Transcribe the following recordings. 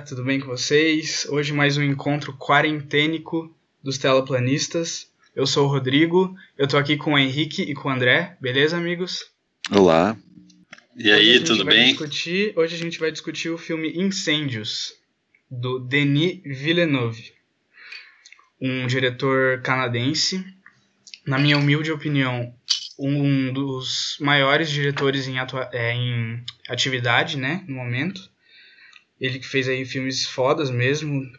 tudo bem com vocês? Hoje mais um encontro quarentênico dos TelaPlanistas. Eu sou o Rodrigo, eu tô aqui com o Henrique e com o André, beleza, amigos? Olá. E aí, tudo bem? Hoje a gente vai discutir o filme Incendies, do Denis Villeneuve, um diretor canadense, na minha humilde opinião, um dos maiores diretores em atividade, né, no momento. Ele que fez aí filmes fodas mesmo,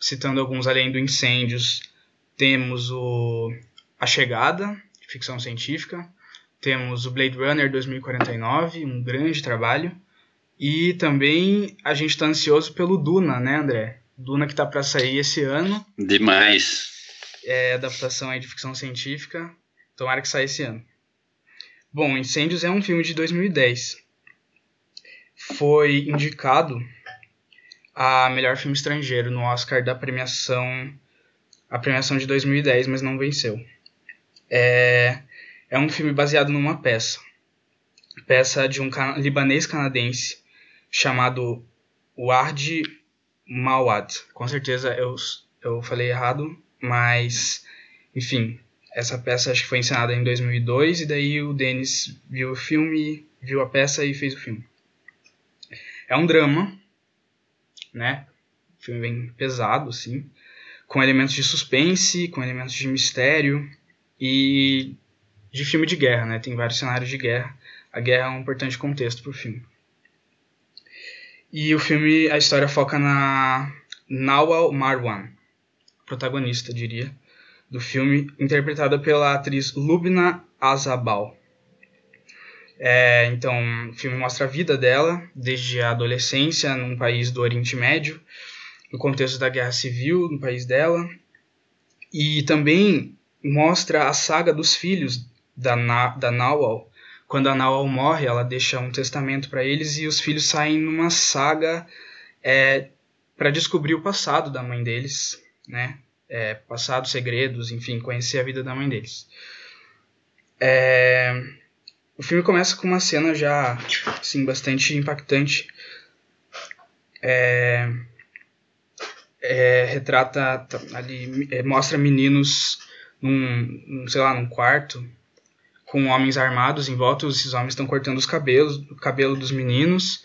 citando alguns além do Incêndios. Temos A Chegada, de ficção científica. Temos o Blade Runner 2049, um grande trabalho. E também a gente está ansioso pelo Duna, né, André? Duna que está para sair esse ano. Demais! É adaptação aí de ficção científica. Tomara que saia esse ano. Bom, Incêndios é um filme de 2010. Foi indicado a melhor filme estrangeiro no Oscar da premiação de 2010, mas não venceu. É um filme baseado numa peça de um libanês-canadense chamado Wajdi Mouawad. Com certeza eu falei errado, mas enfim, essa peça acho que foi encenada em 2002 e daí o Denis viu o filme, viu a peça e fez o filme. É um drama, né? Um filme bem pesado, assim, com elementos de suspense, com elementos de mistério e de filme de guerra, né? Tem vários cenários de guerra. A guerra é um importante contexto para o filme. E o filme, a história foca na Nawal Marwan, protagonista, diria, do filme, interpretada pela atriz Lubna Azabal. Então, o filme mostra a vida dela desde a adolescência num país do Oriente Médio, no contexto da Guerra Civil no país dela, e também mostra a saga dos filhos da Nawal. Quando a Nawal morre, ela deixa um testamento para eles e os filhos saem numa saga para descobrir o passado da mãe deles, né? Passado, segredos, enfim, conhecer a vida da mãe deles. O filme começa com uma cena já, assim, bastante impactante. Retrata ali, mostra meninos num quarto com homens armados em volta. Esses homens estão cortando o cabelo dos meninos,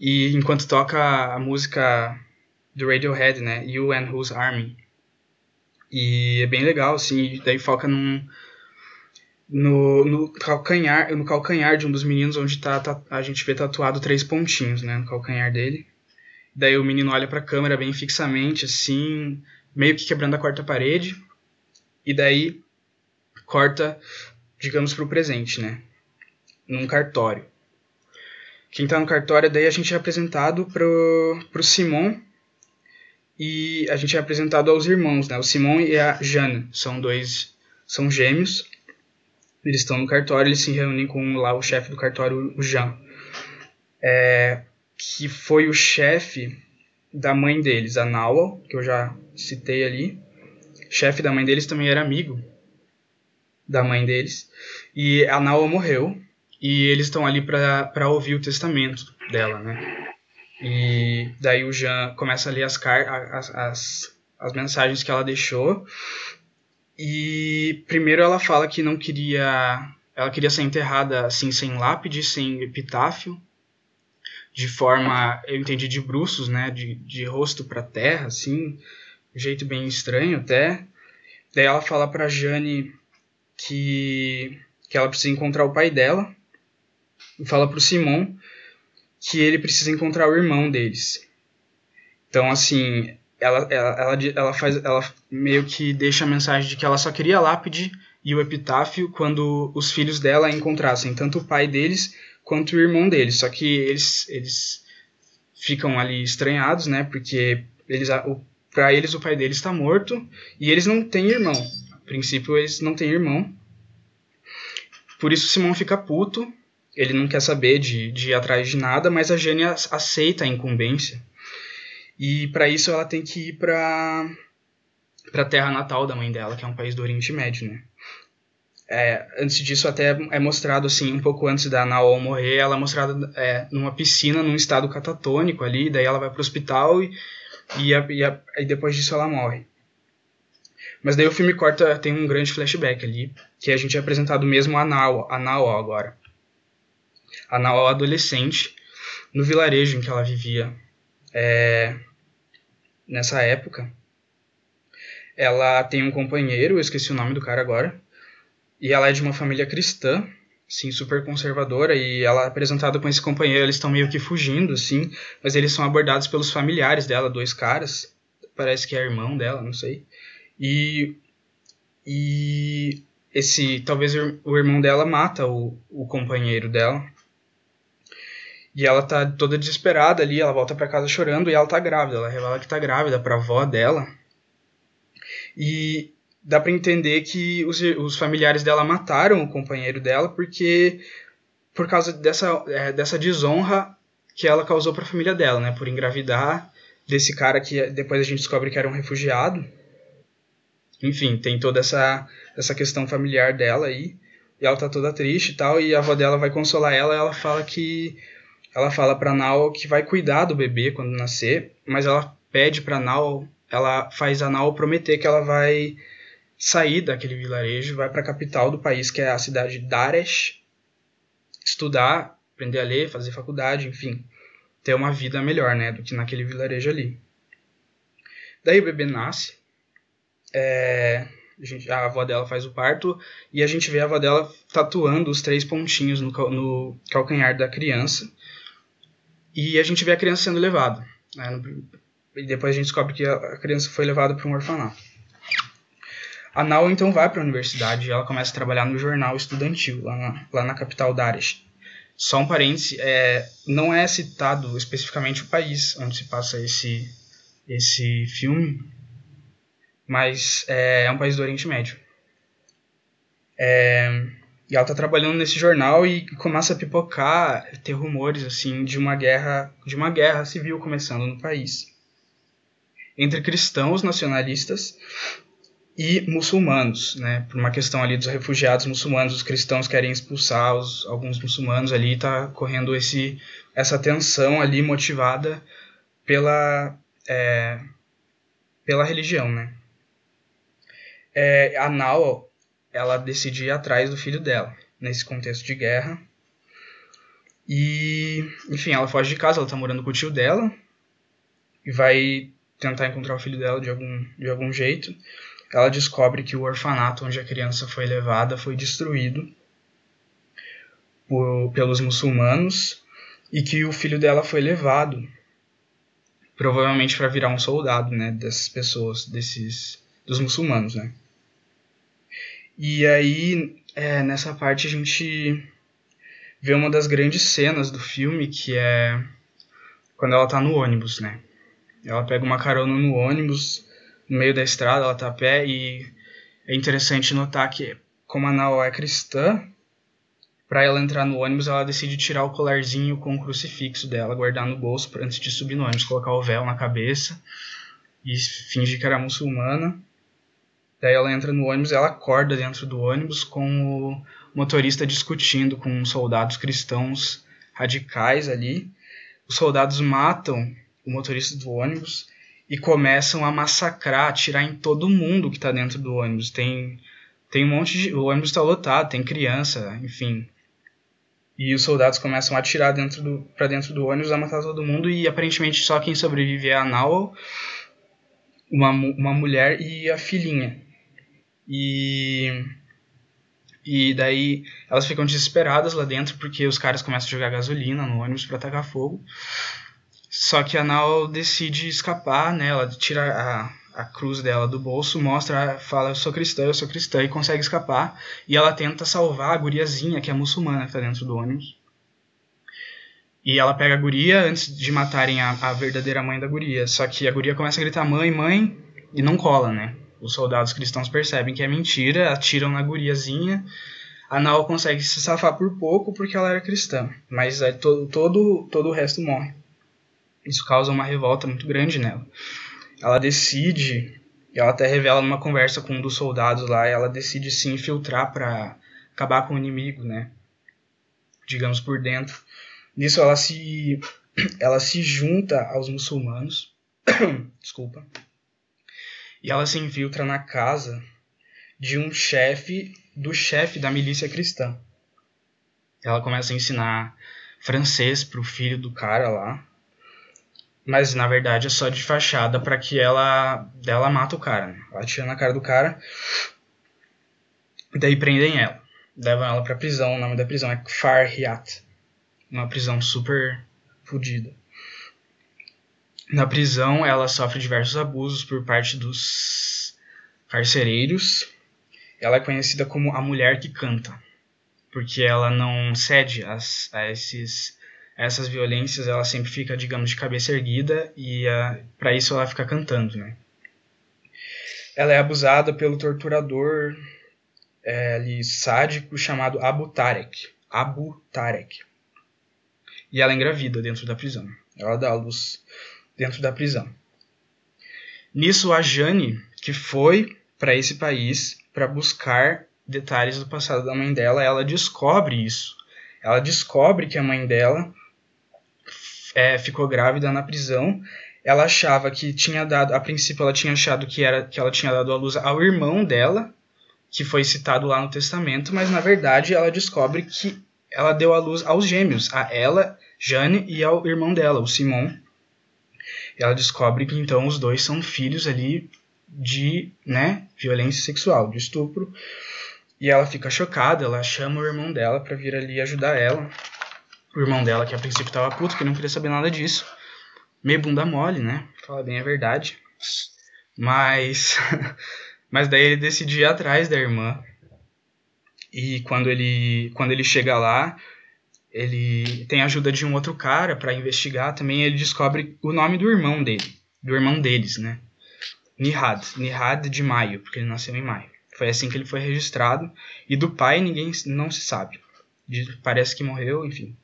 e enquanto toca a música do Radiohead, né, You And Whose Army?, e é bem legal, assim. Daí foca no calcanhar de um dos meninos, onde a gente vê tatuado 3 pontinhos, né, no calcanhar dele. Daí o menino olha para a câmera bem fixamente, assim, meio que quebrando a quarta parede. E daí corta, digamos, para o presente, né, num cartório. Quem está no cartório, daí a gente é apresentado pro Simon, e a gente é apresentado aos irmãos, né, o Simon e a Jeanne, são gêmeos. Eles estão no cartório, eles se reúnem com lá o chefe do cartório, o Jean, que foi o chefe da mãe deles, a Nawal, que eu já citei ali. Chefe da mãe deles, também era amigo da mãe deles. E a Nawal morreu, e eles estão ali para ouvir o testamento dela, né? E daí o Jean começa a ler as mensagens que ela deixou. E primeiro ela fala que não queria... Ela queria ser enterrada assim, sem lápide, sem epitáfio, de forma, eu entendi, de bruços, né, de rosto para terra, assim, um jeito bem estranho até. Daí ela fala para Jeanne que ela precisa encontrar o pai dela, e fala para o Simon que ele precisa encontrar o irmão deles. Então, assim, ela meio que deixa a mensagem de que ela só queria a lápide e o epitáfio quando os filhos dela encontrassem tanto o pai deles quanto o irmão deles. Só que eles ficam ali estranhados, né, porque para eles o pai deles está morto e eles não têm irmão. A princípio eles não têm irmão. Por isso o Simão fica puto, ele não quer saber de ir atrás de nada, mas a Jeanne aceita a incumbência. E para isso ela tem que ir para a terra natal da mãe dela, que é um país do Oriente Médio, né? Antes disso, até é mostrado, assim, um pouco antes da Nawal morrer, ela é mostrada numa piscina, num estado catatônico ali, daí ela vai pro hospital e depois disso ela morre. Mas daí o filme corta, tem um grande flashback ali, que a gente é apresentado mesmo a Nawal agora. A Nawal adolescente, no vilarejo em que ela vivia nessa época. Ela tem um companheiro, eu esqueci o nome do cara agora, e ela é de uma família cristã, assim, super conservadora, e ela é apresentada com esse companheiro, eles estão meio que fugindo, assim, mas eles são abordados pelos familiares dela, dois caras, parece que é irmão dela, não sei, e esse, talvez o irmão dela mata o companheiro dela, e ela tá toda desesperada ali, ela volta pra casa chorando, e ela tá grávida, ela revela que tá grávida pra avó dela, e dá pra entender que os familiares dela mataram o companheiro dela por causa dessa desonra que ela causou pra família dela, né? Por engravidar desse cara que depois a gente descobre que era um refugiado. Enfim, tem toda essa questão familiar dela aí. E ela tá toda triste e tal. E a avó dela vai consolar ela. E ela fala pra Nawal que vai cuidar do bebê quando nascer. Mas ela pede pra Nawal, ela faz a Nawal prometer que ela vai sair daquele vilarejo, vai para a capital do país, que é a cidade de Dares, estudar, aprender a ler, fazer faculdade, enfim, ter uma vida melhor, né, do que naquele vilarejo ali. Daí o bebê nasce, a avó dela faz o parto, e a gente vê a avó dela tatuando os 3 pontinhos no calcanhar da criança, e a gente vê a criança sendo levada, né, e depois a gente descobre que a criança foi levada para um orfanato. A Nawal então vai para a universidade e ela começa a trabalhar no jornal estudantil, lá na capital Dares. Só um parêntese, não é citado especificamente o país onde se passa esse filme, mas é um país do Oriente Médio. E ela está trabalhando nesse jornal e começa a pipocar, ter rumores assim, de uma guerra civil começando no país. Entre cristãos nacionalistas e muçulmanos, né? Por uma questão ali dos refugiados muçulmanos, os cristãos querem expulsar alguns muçulmanos ali, tá correndo essa tensão ali motivada pela religião, né? A Nawal, ela decide ir atrás do filho dela, nesse contexto de guerra, e, enfim, ela foge de casa, ela tá morando com o tio dela, e vai tentar encontrar o filho dela de algum jeito. Ela descobre que o orfanato onde a criança foi levada foi destruído pelos muçulmanos e que o filho dela foi levado, provavelmente para virar um soldado, né, dessas pessoas, dos muçulmanos, né. E aí, nessa parte a gente vê uma das grandes cenas do filme, que é quando ela tá no ônibus, né. Ela pega uma carona no ônibus, no meio da estrada, ela tá a pé, e é interessante notar que, como a Nawal é cristã, para ela entrar no ônibus, ela decide tirar o colarzinho com o crucifixo dela, guardar no bolso antes de subir no ônibus, colocar o véu na cabeça e fingir que era muçulmana. Daí ela entra no ônibus, ela acorda dentro do ônibus com o motorista discutindo com soldados cristãos radicais ali. Os soldados matam o motorista do ônibus e começam a massacrar, a atirar em todo mundo que está dentro do ônibus. Tem um monte de... O ônibus está lotado, tem criança, enfim. E os soldados começam a atirar para dentro do ônibus, a matar todo mundo. E aparentemente só quem sobrevive é a Nawal, uma mulher e a filhinha. E daí elas ficam desesperadas lá dentro, porque os caras começam a jogar gasolina no ônibus para atacar fogo. Só que a Nawal decide escapar, né? Ela tira a cruz dela do bolso, mostra, fala eu sou cristã, e consegue escapar. E ela tenta salvar a guriazinha, que é muçulmana, que tá dentro do ônibus. E ela pega a guria antes de matarem a verdadeira mãe da guria. Só que a guria começa a gritar mãe, mãe, e não cola, né? Os soldados cristãos percebem que é mentira, atiram na guriazinha. A Nawal consegue se safar por pouco porque ela era cristã, mas todo o resto morre. Isso causa uma revolta muito grande nela. Ela decide E ela até revela numa conversa com um dos soldados lá, ela decide se infiltrar para acabar com o inimigo, né? Digamos por dentro. Nisso ela se junta aos muçulmanos. Desculpa. E ela se infiltra na casa de um chefe, do chefe da milícia cristã. Ela começa a ensinar francês pro filho do cara lá. Mas na verdade é só de fachada para que ela mata o cara, né? Ela atira na cara do cara. Daí prendem ela. Levam ela pra prisão. O nome da prisão é Kfar Hyat. Uma prisão super fodida. Na prisão ela sofre diversos abusos por parte dos carcereiros. Ela é conhecida como a mulher que canta, porque ela não cede a essas violências, ela sempre fica, digamos, de cabeça erguida e para isso ela fica cantando, né? Ela é abusada pelo torturador sádico chamado Abu Tarek. E ela engravida dentro da prisão. Ela dá à luz dentro da prisão. Nisso, a Jane, que foi para esse país para buscar detalhes do passado da mãe dela, ela descobre isso. Ela descobre que a mãe dela ficou grávida na prisão. Ela achava que tinha dado... A princípio, ela tinha achado que ela tinha dado à luz ao irmão dela, que foi citado lá no testamento, mas, na verdade, ela descobre que ela deu à luz aos gêmeos, a ela, Jane, e ao irmão dela, o Simon. Ela descobre que, então, os dois são filhos ali de, né, violência sexual, de estupro. E ela fica chocada, ela chama o irmão dela pra vir ali ajudar ela. O irmão dela, que a princípio tava puto, que não queria saber nada disso. Meio bunda mole, né? Fala bem a verdade. Mas daí ele decide ir atrás da irmã. E quando ele chega lá, ele tem a ajuda de um outro cara pra investigar também. Ele descobre o nome do irmão dele. Do irmão deles, né? Nihad de maio, porque ele nasceu em maio. Foi assim que ele foi registrado. E do pai ninguém não se sabe. Parece que morreu, enfim.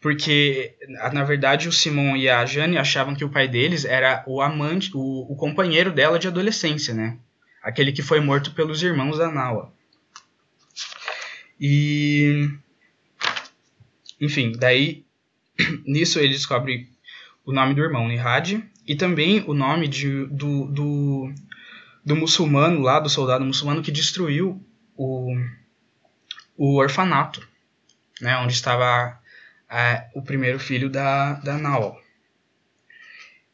Porque, na verdade, o Simon e a Jane achavam que o pai deles era o amante, o companheiro dela de adolescência, né? Aquele que foi morto pelos irmãos da Nawa. E... Enfim, daí... Nisso ele descobre o nome do irmão, Nihad. E também o nome do muçulmano lá, do soldado muçulmano que destruiu o orfanato, né, onde estava o primeiro filho da Nawal.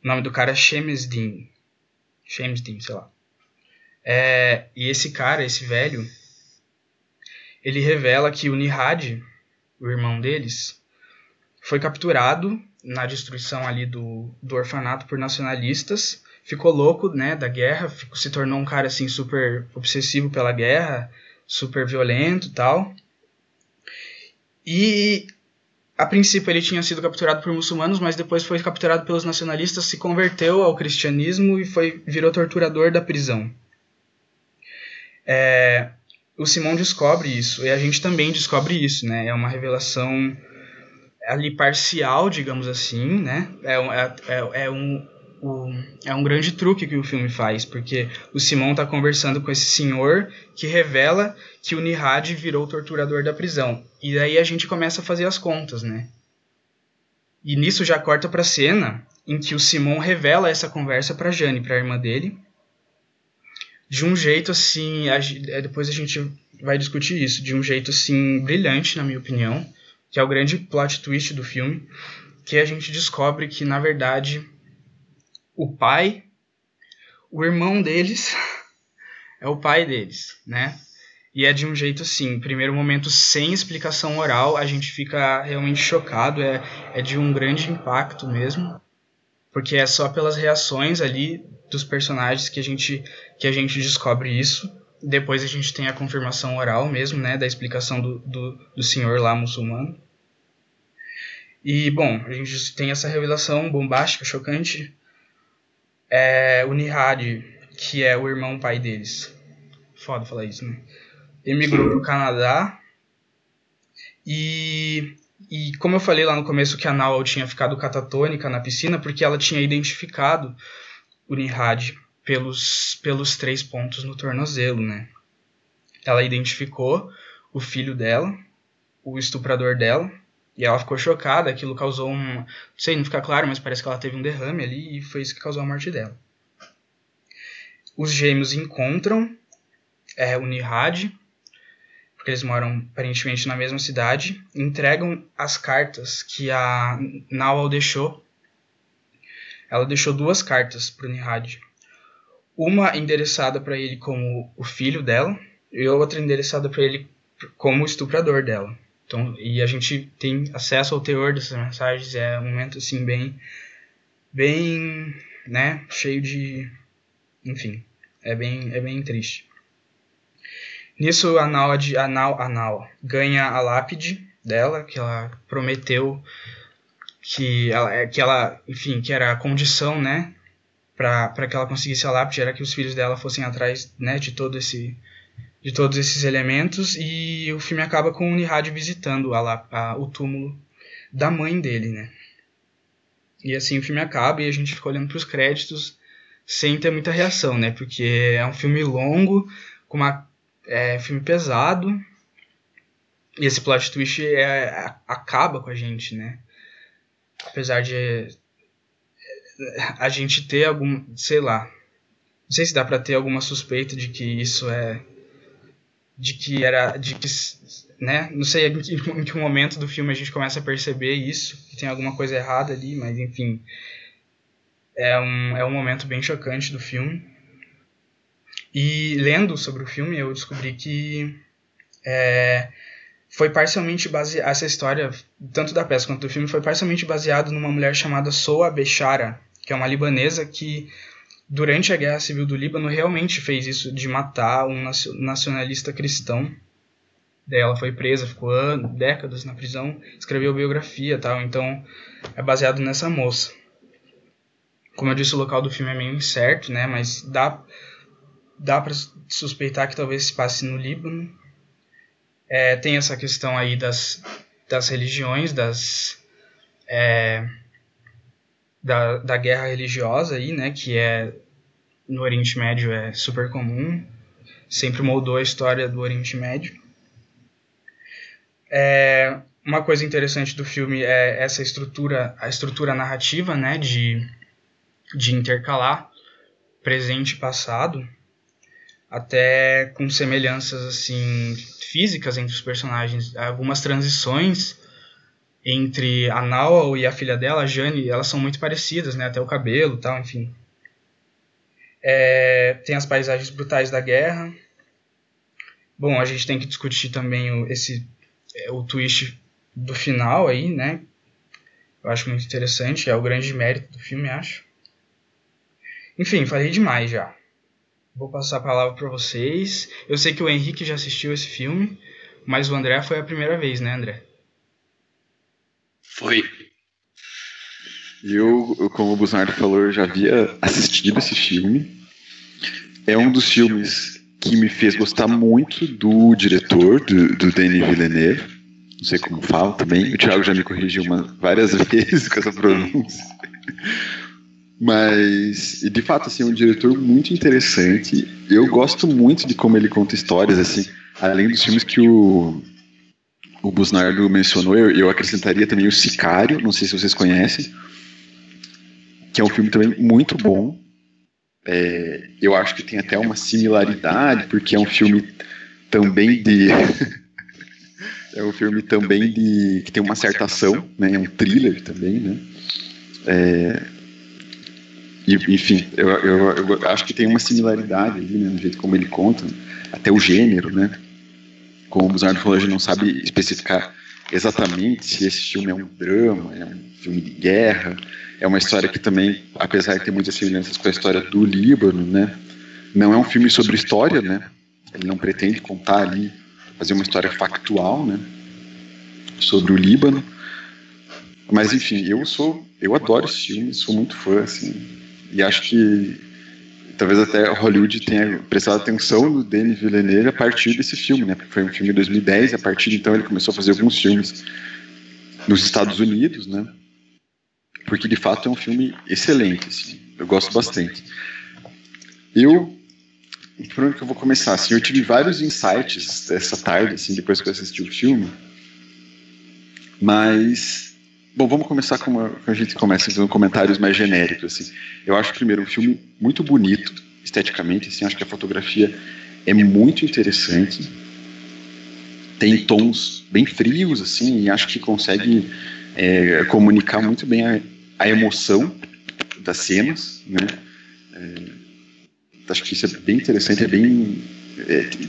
O nome do cara é Chamseddine, sei lá. E esse cara, esse velho, ele revela que o Nihad, o irmão deles, foi capturado na destruição ali do orfanato por nacionalistas. Ficou louco, né, da guerra, se tornou um cara assim super obsessivo pela guerra, super violento e tal. E a princípio ele tinha sido capturado por muçulmanos, mas depois foi capturado pelos nacionalistas, se converteu ao cristianismo e virou torturador da prisão. O Simão descobre isso, e a gente também descobre isso, né? É uma revelação ali parcial, digamos assim, né? É um grande truque que o filme faz, porque o Simon está conversando com esse senhor que revela que o Nihad virou torturador da prisão. E daí a gente começa a fazer as contas, né? E nisso já corta para a cena em que o Simon revela essa conversa para Jane, para a irmã dele. De um jeito assim, depois a gente vai discutir isso, de um jeito assim brilhante, na minha opinião, que é o grande plot twist do filme, que a gente descobre que, na verdade... O pai, o irmão deles, é o pai deles, né? E é de um jeito assim, primeiro momento sem explicação oral, a gente fica realmente chocado, é de um grande impacto mesmo, porque é só pelas reações ali dos personagens que a gente descobre isso. Depois a gente tem a confirmação oral mesmo, né, da explicação do senhor lá muçulmano. E, bom, a gente tem essa revelação bombástica, chocante. É o Nihad, que é o irmão-pai deles. Foda falar isso, né? Emigrou pro Canadá. E como eu falei lá no começo que a Nawal tinha ficado catatônica na piscina, porque ela tinha identificado o Nihad pelos 3 pontos no tornozelo, né? Ela identificou o filho dela, o estuprador dela, e ela ficou chocada, aquilo causou um... Não sei, não fica claro, mas parece que ela teve um derrame ali e foi isso que causou a morte dela. Os gêmeos encontram o Nihad, porque eles moram aparentemente na mesma cidade, entregam as cartas que a Nawal deixou. Ela deixou 2 cartas para o Nihad. Uma endereçada para ele como o filho dela e outra endereçada para ele como o estuprador dela. Então, e a gente tem acesso ao teor dessas mensagens, é um momento assim bem, né, cheio de, enfim, é bem triste. Nisso a Nau ganha a lápide dela, que ela prometeu que ela, enfim, que era a condição, né, para que ela conseguisse a lápide, era que os filhos dela fossem atrás, né, de todos esses elementos, e o filme acaba com o Nihad visitando o túmulo da mãe dele, né? E assim o filme acaba e a gente fica olhando para os créditos sem ter muita reação, né? Porque é um filme longo, com um filme pesado, e esse plot twist acaba com a gente, né? Apesar de a gente ter algum, sei lá, não sei se dá para ter alguma suspeita de que isso é... né, não sei em que momento do filme a gente começa a perceber isso, que tem alguma coisa errada ali, mas enfim, é um momento bem chocante do filme. E lendo sobre o filme eu descobri que foi parcialmente baseada, essa história, tanto da peça quanto do filme, foi parcialmente baseado numa mulher chamada Souad Bechara, que é uma libanesa que durante a Guerra Civil do Líbano realmente fez isso de matar um nacionalista cristão. Daí ela foi presa, ficou décadas na prisão, escreveu biografia e tal, então é baseado nessa moça. Como eu disse, o local do filme é meio incerto, né, mas dá para suspeitar que talvez se passe no Líbano. Tem essa questão aí das religiões, da guerra religiosa aí, né, que no Oriente Médio é super comum, sempre moldou a história do Oriente Médio. Uma coisa interessante do filme é essa estrutura, a estrutura narrativa, né, de intercalar presente e passado, até com semelhanças assim físicas entre os personagens, algumas transições entre a Nawal e a filha dela, a Jane, elas são muito parecidas, né? Até o cabelo e tal, enfim. Tem as paisagens brutais da guerra. Bom, a gente tem que discutir também o twist do final aí, né? Eu acho muito interessante, é o grande mérito do filme, acho. Enfim, falei demais já. Vou passar a palavra para vocês. Eu sei que o Henrique já assistiu esse filme, mas o André foi a primeira vez, né, André? Foi. E eu, como o Busnardo falou, eu já havia assistido esse filme. É um dos filmes que me fez gostar muito do diretor, do Denis Villeneuve. Não sei como fala também. O Thiago já me corrigiu várias vezes com essa pronúncia. Mas, de fato, assim, é um diretor muito interessante. Eu gosto muito de como ele conta histórias, assim, além dos filmes que o Busnardo mencionou, eu acrescentaria também o Sicário, não sei se vocês conhecem, que é um filme também muito bom. Eu acho que tem até uma similaridade, porque é um filme também de... que tem uma certa ação, né? É um thriller também, né? Enfim, eu acho que tem uma similaridade ali, né? No jeito como ele conta, até o gênero, né? Como o Busnardo falou, a gente não sabe especificar exatamente se esse filme é um drama, é um filme de guerra, é uma história que também, apesar de ter muitas semelhanças com a história do Líbano, né, não é um filme sobre história, né, ele não pretende contar ali, fazer uma história factual, né, sobre o Líbano, mas enfim, eu adoro esse filme, sou muito fã, assim, e acho que talvez até Hollywood tenha prestado atenção no Denis Villeneuve a partir desse filme, né? Foi um filme de 2010 e a partir de então ele começou a fazer alguns filmes nos Estados Unidos, né? Porque de fato é um filme excelente, assim, eu gosto bastante. Por onde que eu vou começar? Assim, eu tive vários insights essa tarde, assim, depois que eu assisti o filme. Mas, bom, vamos começar como a gente começa, fazendo comentários mais genéricos, assim. Eu acho, primeiro, um filme muito bonito, esteticamente, assim, acho que a fotografia é muito interessante. Tem tons bem frios, assim, e acho que consegue comunicar muito bem a emoção das cenas, né? Acho que isso é bem interessante,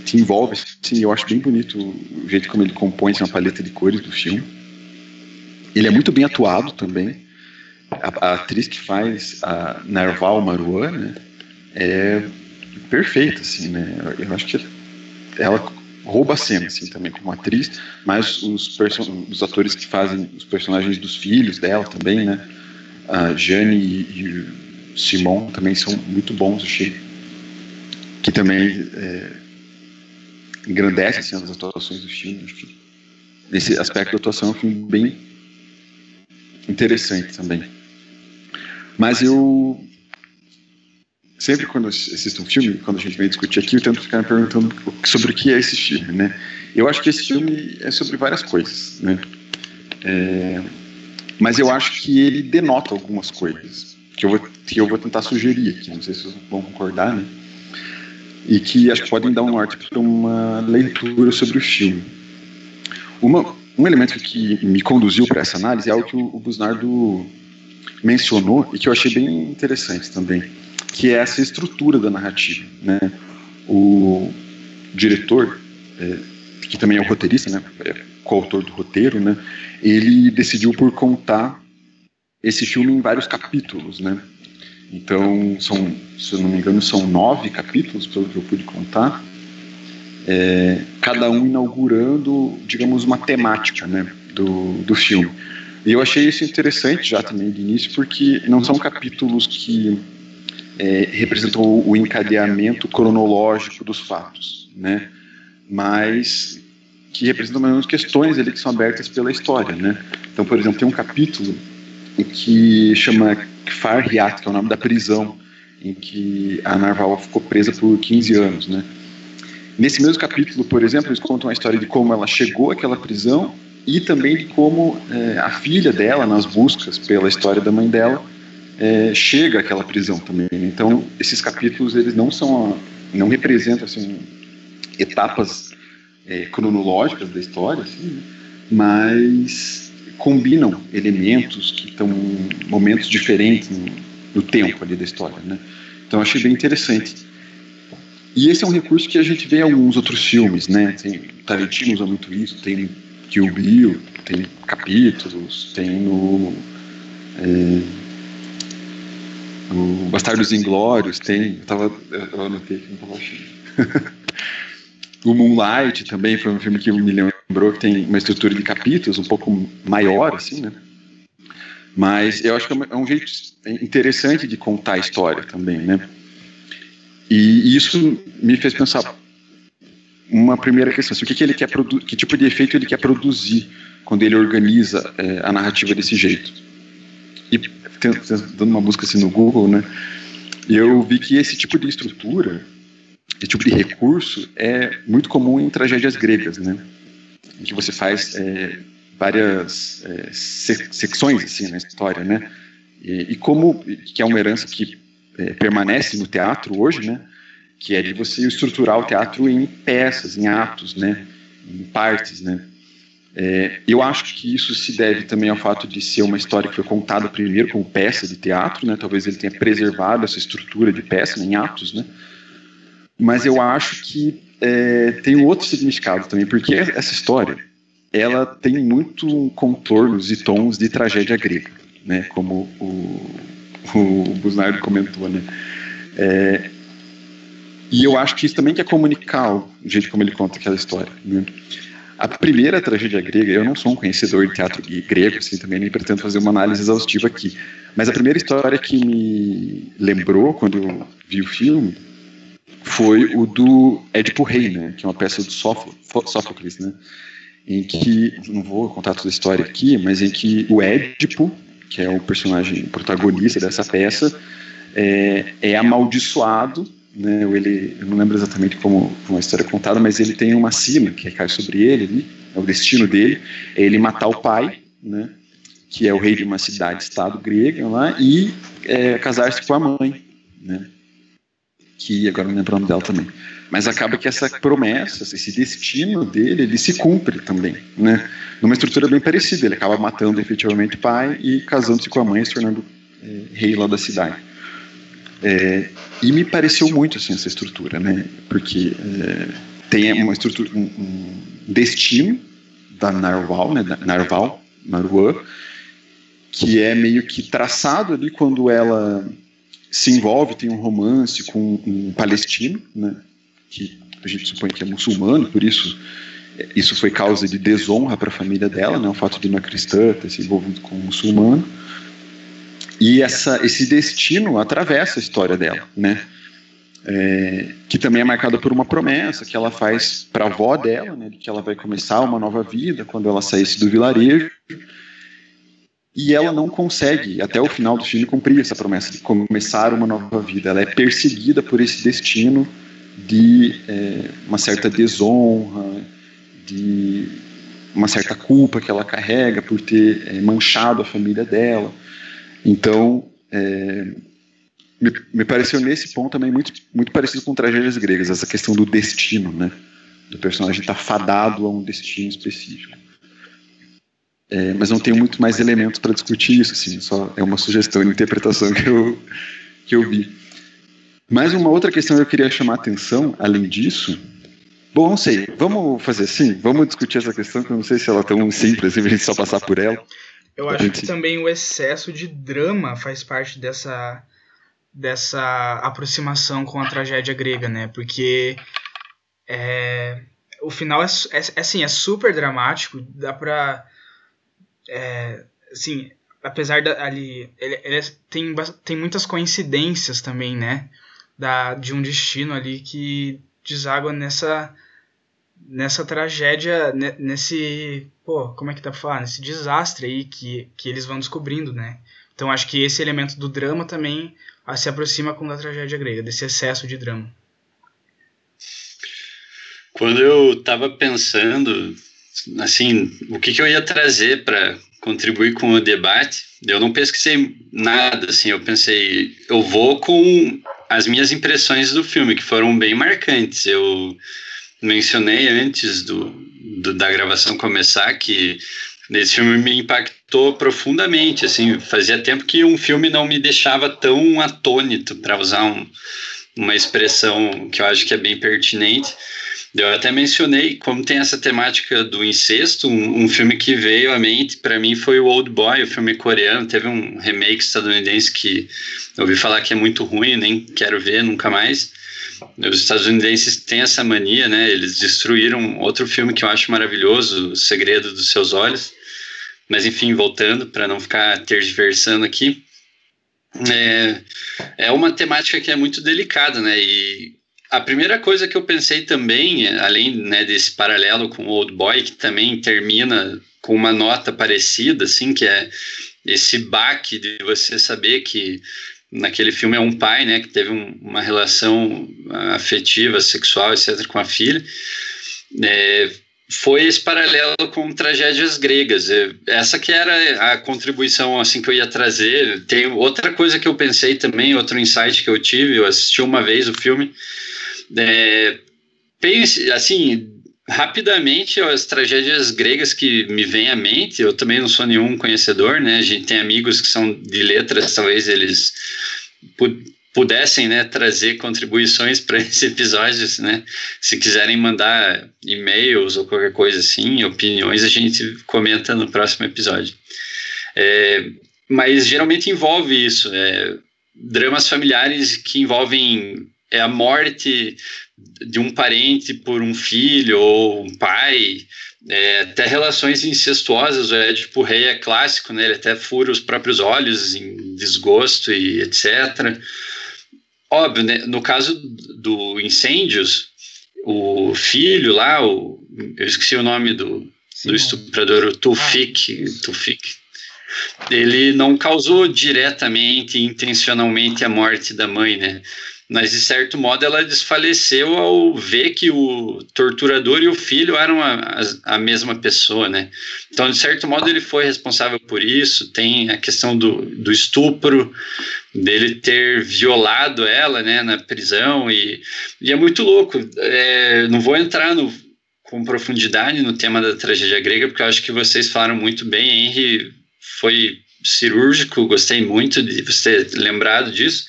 te envolve, assim, eu acho bem bonito o jeito como ele compõe assim, uma paleta de cores do filme. Ele é muito bem atuado também. A atriz que faz a Nawal Marwan, né, é perfeita, assim, né? Eu acho que ela rouba a cena, assim, também como atriz, mas os atores que fazem os personagens dos filhos dela também, né? A Jane e o Simon também são muito bons, eu achei. Que também engrandece assim, as atuações do filme. Nesse aspecto da atuação é um filme bem interessante também. Mas eu sempre quando assisto um filme, quando a gente vem discutir aqui, eu tento ficar me perguntando sobre o que é esse filme, né? Eu acho que esse filme é sobre várias coisas, né? Mas eu acho que ele denota algumas coisas que eu vou tentar sugerir aqui, não sei se vocês vão concordar, né? E que acho que podem dar um norte para uma leitura sobre o filme. Um elemento que me conduziu para essa análise é algo que o Busnardo mencionou e que eu achei bem interessante também, que é essa estrutura da narrativa, né? O diretor, que também é o roteirista, né? É coautor do roteiro, né? Ele decidiu por contar esse filme em vários capítulos, né? Então, se eu não me engano, são 9 capítulos, pelo que eu pude contar, cada um inaugurando, digamos, uma temática, né, do filme. E eu achei isso interessante já também de início, porque não são capítulos que representam o encadeamento cronológico dos fatos, né, mas que representam mais ou menos questões ali que são abertas pela história, né. Então, por exemplo, tem um capítulo que chama Kfar Hyat, que é o nome da prisão em que a Narval ficou presa por 15 anos, né? Nesse mesmo capítulo, por exemplo, eles contam a história de como ela chegou àquela prisão e também de como a filha dela, nas buscas pela história da mãe dela, chega àquela prisão também. Então, esses capítulos eles não representam assim, etapas cronológicas da história, assim, né? Mas combinam elementos que estão em momentos diferentes no tempo ali da história, né? Então eu achei bem interessante. E esse é um recurso que a gente vê em alguns outros filmes, né? Tem Tarantino usa muito isso, tem Kill Bill, tem capítulos, tem no Bastardos Inglórios, tem... Eu anotei aqui, não estava achando. O Moonlight também foi um filme que me lembrou que tem uma estrutura de capítulos um pouco maior, assim, né? Mas eu acho que é um jeito interessante de contar a história também, né? E isso me fez pensar uma primeira questão, assim, o que ele quer que tipo de efeito ele quer produzir quando ele organiza a narrativa desse jeito. E dando uma busca assim no Google, né? Eu vi que esse tipo de estrutura, esse tipo de recurso é muito comum em tragédias gregas, né? Em que você faz várias secções assim, na história, né? E como que é uma herança que permanece no teatro hoje, né? Que é de você estruturar o teatro em peças, em atos, né? Em partes, né? Eu acho que isso se deve também ao fato de ser uma história que foi contada primeiro como peça de teatro, né? Talvez ele tenha preservado essa estrutura de peça, né? Em atos, né? Mas eu acho que tem um outro significado também, porque essa história, ela tem muito contornos e tons de tragédia grega, né? Como o Busnardo comentou, né? E eu acho que isso também quer comunicar o jeito como ele conta aquela história, né? A primeira tragédia grega, eu não sou um conhecedor de teatro grego, assim, também nem pretendo fazer uma análise exaustiva aqui, mas a primeira história que me lembrou quando eu vi o filme foi o do Édipo Rei, né, que é uma peça do Sófocles, né, em que, não vou contar toda a história aqui, mas em que o Édipo, que é o personagem protagonista dessa peça, é amaldiçoado, né, ele, eu não lembro exatamente como a história é contada, mas ele tem uma sina que cai sobre ele, né, é o destino dele, é ele matar o pai, né, que é o rei de uma cidade-estado grega lá, e casar-se com a mãe, né, que agora não lembro o nome dela também. Mas acaba que essa promessa, esse destino dele, ele se cumpre também, né? Numa estrutura bem parecida, ele acaba matando efetivamente o pai e casando-se com a mãe, se tornando rei lá da cidade. E me pareceu muito assim, essa estrutura, né? Porque tem uma estrutura, um destino da Narwal, né? Da Nawal Marwan, que é meio que traçado ali quando ela se envolve, tem um romance com um palestino, né? Que a gente supõe que é muçulmano, por isso isso foi causa de desonra para a família dela, né? O fato de uma cristã ter se envolvido com um muçulmano. E esse destino atravessa a história dela, né? Que também é marcada por uma promessa que ela faz para a avó dela, né? De que ela vai começar uma nova vida quando ela saísse do vilarejo. E ela não consegue, até o final do filme, cumprir essa promessa de começar uma nova vida. Ela é perseguida por esse destino de uma certa desonra, de uma certa culpa que ela carrega por ter manchado a família dela. Então, me pareceu nesse ponto também muito, muito parecido com tragédias gregas, essa questão do destino, né? Do personagem estar fadado a um destino específico. Mas não tenho muito mais elementos para discutir isso, assim, só é uma sugestão e interpretação que eu vi. Mais uma outra questão que eu queria chamar a atenção, além disso... Bom, não sei, vamos fazer assim? Vamos discutir essa questão, que eu não sei se ela é tão simples, a gente só passar por ela. Eu acho que também o excesso de drama faz parte dessa aproximação com a tragédia grega, né? Porque o final assim, é super dramático, dá pra... assim, apesar da... ali, ele tem muitas coincidências também, né? De um destino ali que deságua nessa tragédia, nesse, como é que dá pra falar? Nesse desastre aí que eles vão descobrindo, né? Então acho que esse elemento do drama também se aproxima com a tragédia grega, desse excesso de drama. Quando eu tava pensando, assim, o que eu ia trazer para contribuir com o debate, eu não pesquisei nada, assim, eu pensei, eu vou com as minhas impressões do filme, que foram bem marcantes. Eu mencionei antes da gravação começar que esse filme me impactou profundamente, assim, fazia tempo que um filme não me deixava tão atônito, para usar uma expressão que eu acho que é bem pertinente. Eu até mencionei, como tem essa temática do incesto, um filme que veio à mente, para mim, foi o Old Boy, o filme coreano. Teve um remake estadunidense que eu ouvi falar que é muito ruim, nem quero ver nunca mais. Os estadunidenses têm essa mania, né? Eles destruíram outro filme que eu acho maravilhoso, O Segredo dos Seus Olhos. Mas, enfim, voltando, para não ficar tergiversando aqui. É uma temática que é muito delicada, né? E... a primeira coisa que eu pensei também, além, né, desse paralelo com o Old Boy, que também termina com uma nota parecida, assim, que é esse baque de você saber que naquele filme é um pai, né, que teve uma relação afetiva, sexual, etc., com a filha, foi esse paralelo com tragédias gregas. Essa que era a contribuição, assim, que eu ia trazer. Tem outra coisa que eu pensei também, outro insight que eu tive, eu assisti uma vez o filme. Pense, assim, rapidamente, as tragédias gregas que me vêm à mente, eu também não sou nenhum conhecedor, né? A gente tem amigos que são de letras, talvez eles pudessem, né, trazer contribuições para esse episódio, né? Se quiserem mandar e-mails ou qualquer coisa assim, opiniões, a gente comenta no próximo episódio. Mas geralmente envolve isso, dramas familiares que envolvem a morte de um parente por um filho ou um pai, até relações incestuosas. O Édipo Rei é clássico, né? Ele até fura os próprios olhos em desgosto e etc. Óbvio, né? No caso do Incêndios, o filho lá, eu esqueci o nome do estuprador, o Tufik, ele não causou diretamente, intencionalmente, a morte da mãe, né? Mas, de certo modo, ela desfaleceu ao ver que o torturador e o filho eram a mesma pessoa, né? Então, de certo modo, ele foi responsável por isso. Tem a questão do estupro, dele ter violado ela, né, na prisão. E é muito louco. Não vou entrar com profundidade no tema da tragédia grega, porque eu acho que vocês falaram muito bem. Henry foi cirúrgico, gostei muito de você ter lembrado disso.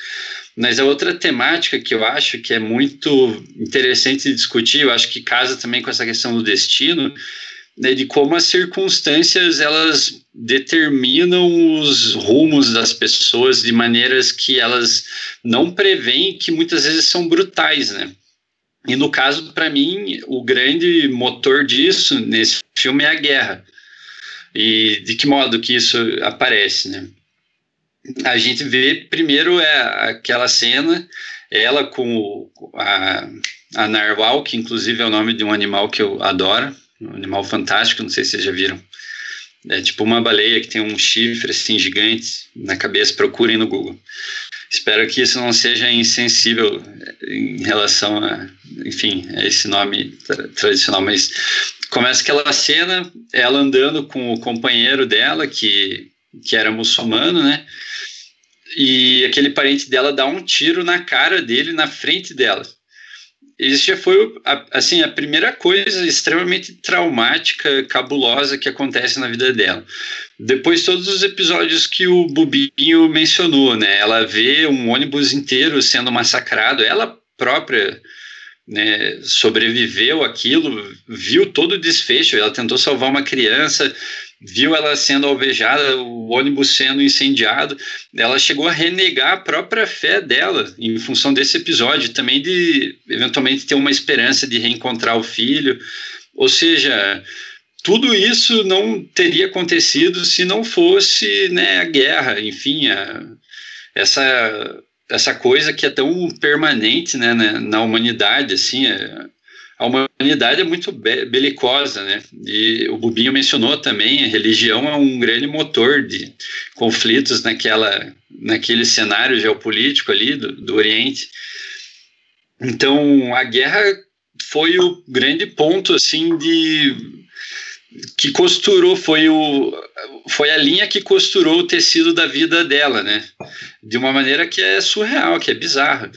Mas a outra temática que eu acho que é muito interessante de discutir, eu acho que casa também com essa questão do destino, né, de como as circunstâncias elas determinam os rumos das pessoas de maneiras que elas não preveem, que muitas vezes são brutais, né? E no caso, para mim, o grande motor disso nesse filme é a guerra. E de que modo que isso aparece, né? A gente vê primeiro aquela cena, ela com a narwal, que inclusive é o nome de um animal que eu adoro, um animal fantástico, não sei se vocês já viram. É tipo uma baleia que tem um chifre assim gigante na cabeça, procurem no Google. Espero que isso não seja insensível em relação a, enfim, a esse nome tradicional, mas começa aquela cena, ela andando com o companheiro dela, que era muçulmano, né? E aquele parente dela dá um tiro na cara dele, na frente dela. Isso já foi assim, a primeira coisa extremamente traumática, cabulosa que acontece na vida dela. Depois, todos os episódios que o Bubinho mencionou, né? Ela vê um ônibus inteiro sendo massacrado, ela própria, né, sobreviveu àquilo, viu todo o desfecho, ela tentou salvar uma criança, viu ela sendo alvejada, o ônibus sendo incendiado, ela chegou a renegar a própria fé dela em função desse episódio, também de eventualmente ter uma esperança de reencontrar o filho. Ou seja, tudo isso não teria acontecido se não fosse, né, a guerra, enfim, essa coisa que é tão permanente, né, na humanidade, assim, a humanidade é muito belicosa, né? E o Bubinho mencionou também, a religião é um grande motor de conflitos naquele cenário geopolítico ali do Oriente. Então, a guerra foi o grande ponto, assim, que costurou, foi a linha que costurou o tecido da vida dela, né? De uma maneira que é surreal, que é bizarra.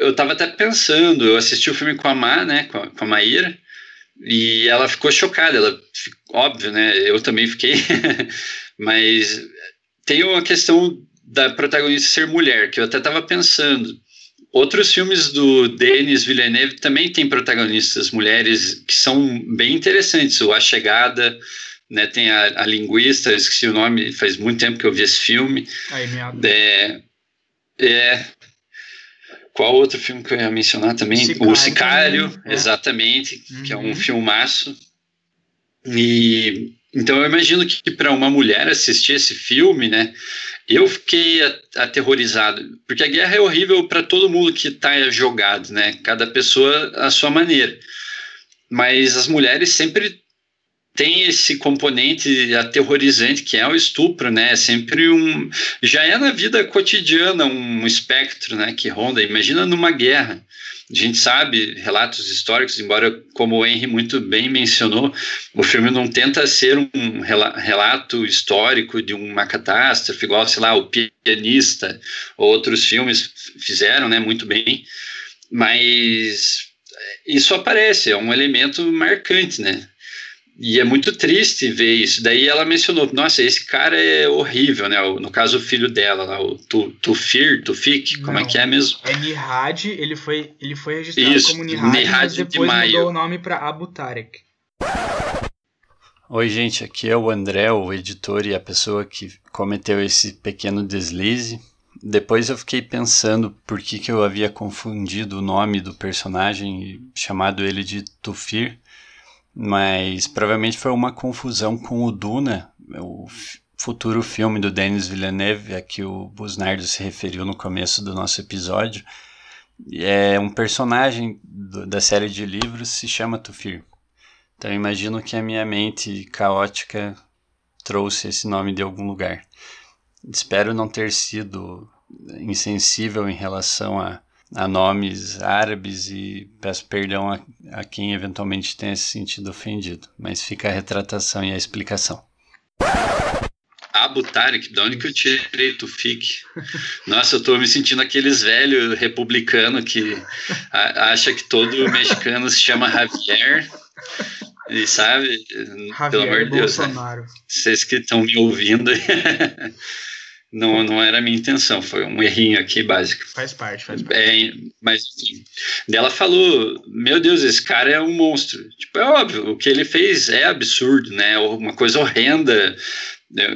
Eu estava até pensando, eu assisti o filme com a Má, né, com a Maíra, e ela ficou chocada, óbvio, né, eu também fiquei, mas tem uma questão da protagonista ser mulher, que eu até estava pensando. Outros filmes do Denis Villeneuve também tem protagonistas mulheres que são bem interessantes, o A Chegada, né, tem a Linguista, eu esqueci o nome, faz muito tempo que eu vi esse filme. Aí, qual outro filme que eu ia mencionar também? Sicario, o Sicário, também, né? Exatamente, uhum. Que é um filmaço. E, então eu imagino que para uma mulher assistir esse filme, né, eu fiquei aterrorizado, porque a guerra é horrível para todo mundo que está jogado, né, cada pessoa à sua maneira. Mas as mulheres sempre têm esse componente aterrorizante que é o estupro, né? É sempre já é na vida cotidiana um espectro, né, que ronda. Imagina numa guerra. A gente sabe, relatos históricos, embora, como o Henry muito bem mencionou, o filme não tenta ser um relato histórico de uma catástrofe, igual, sei lá, O Pianista, ou outros filmes fizeram, né, muito bem. Mas isso aparece, é um elemento marcante, né? E é muito triste ver isso. Daí ela mencionou, nossa, esse cara é horrível, né? No caso, o filho dela, o Tufik, como é que é mesmo? É Nihad, ele foi registrado isso, como Nihad mas depois de mudou o nome para Abu Tarek. Oi, gente, aqui é o André, o editor e a pessoa que cometeu esse pequeno deslize. Depois eu fiquei pensando por que eu havia confundido o nome do personagem e chamado ele de Tufir. Mas provavelmente foi uma confusão com o Duna, o futuro filme do Denis Villeneuve, a que o Busnardo se referiu no começo do nosso episódio. É um personagem da série de livros, se chama Tufir. Então eu imagino que a minha mente caótica trouxe esse nome de algum lugar. Espero não ter sido insensível em relação a a nomes árabes, e peço perdão a quem eventualmente tenha se sentido ofendido, mas fica a retratação e a explicação. Abu Tarek, de onde que eu tirei Tufik? Nossa, eu tô me sentindo aqueles velhos republicanos que acha que todo mexicano se chama Javier. E sabe, Javier, pelo amor de Deus, né? Vocês que estão me ouvindo, não era a minha intenção, foi um errinho aqui básico. Faz parte. É, mas enfim, ela falou, meu Deus, esse cara é um monstro. Tipo, é óbvio, o que ele fez é absurdo, né? Uma coisa horrenda,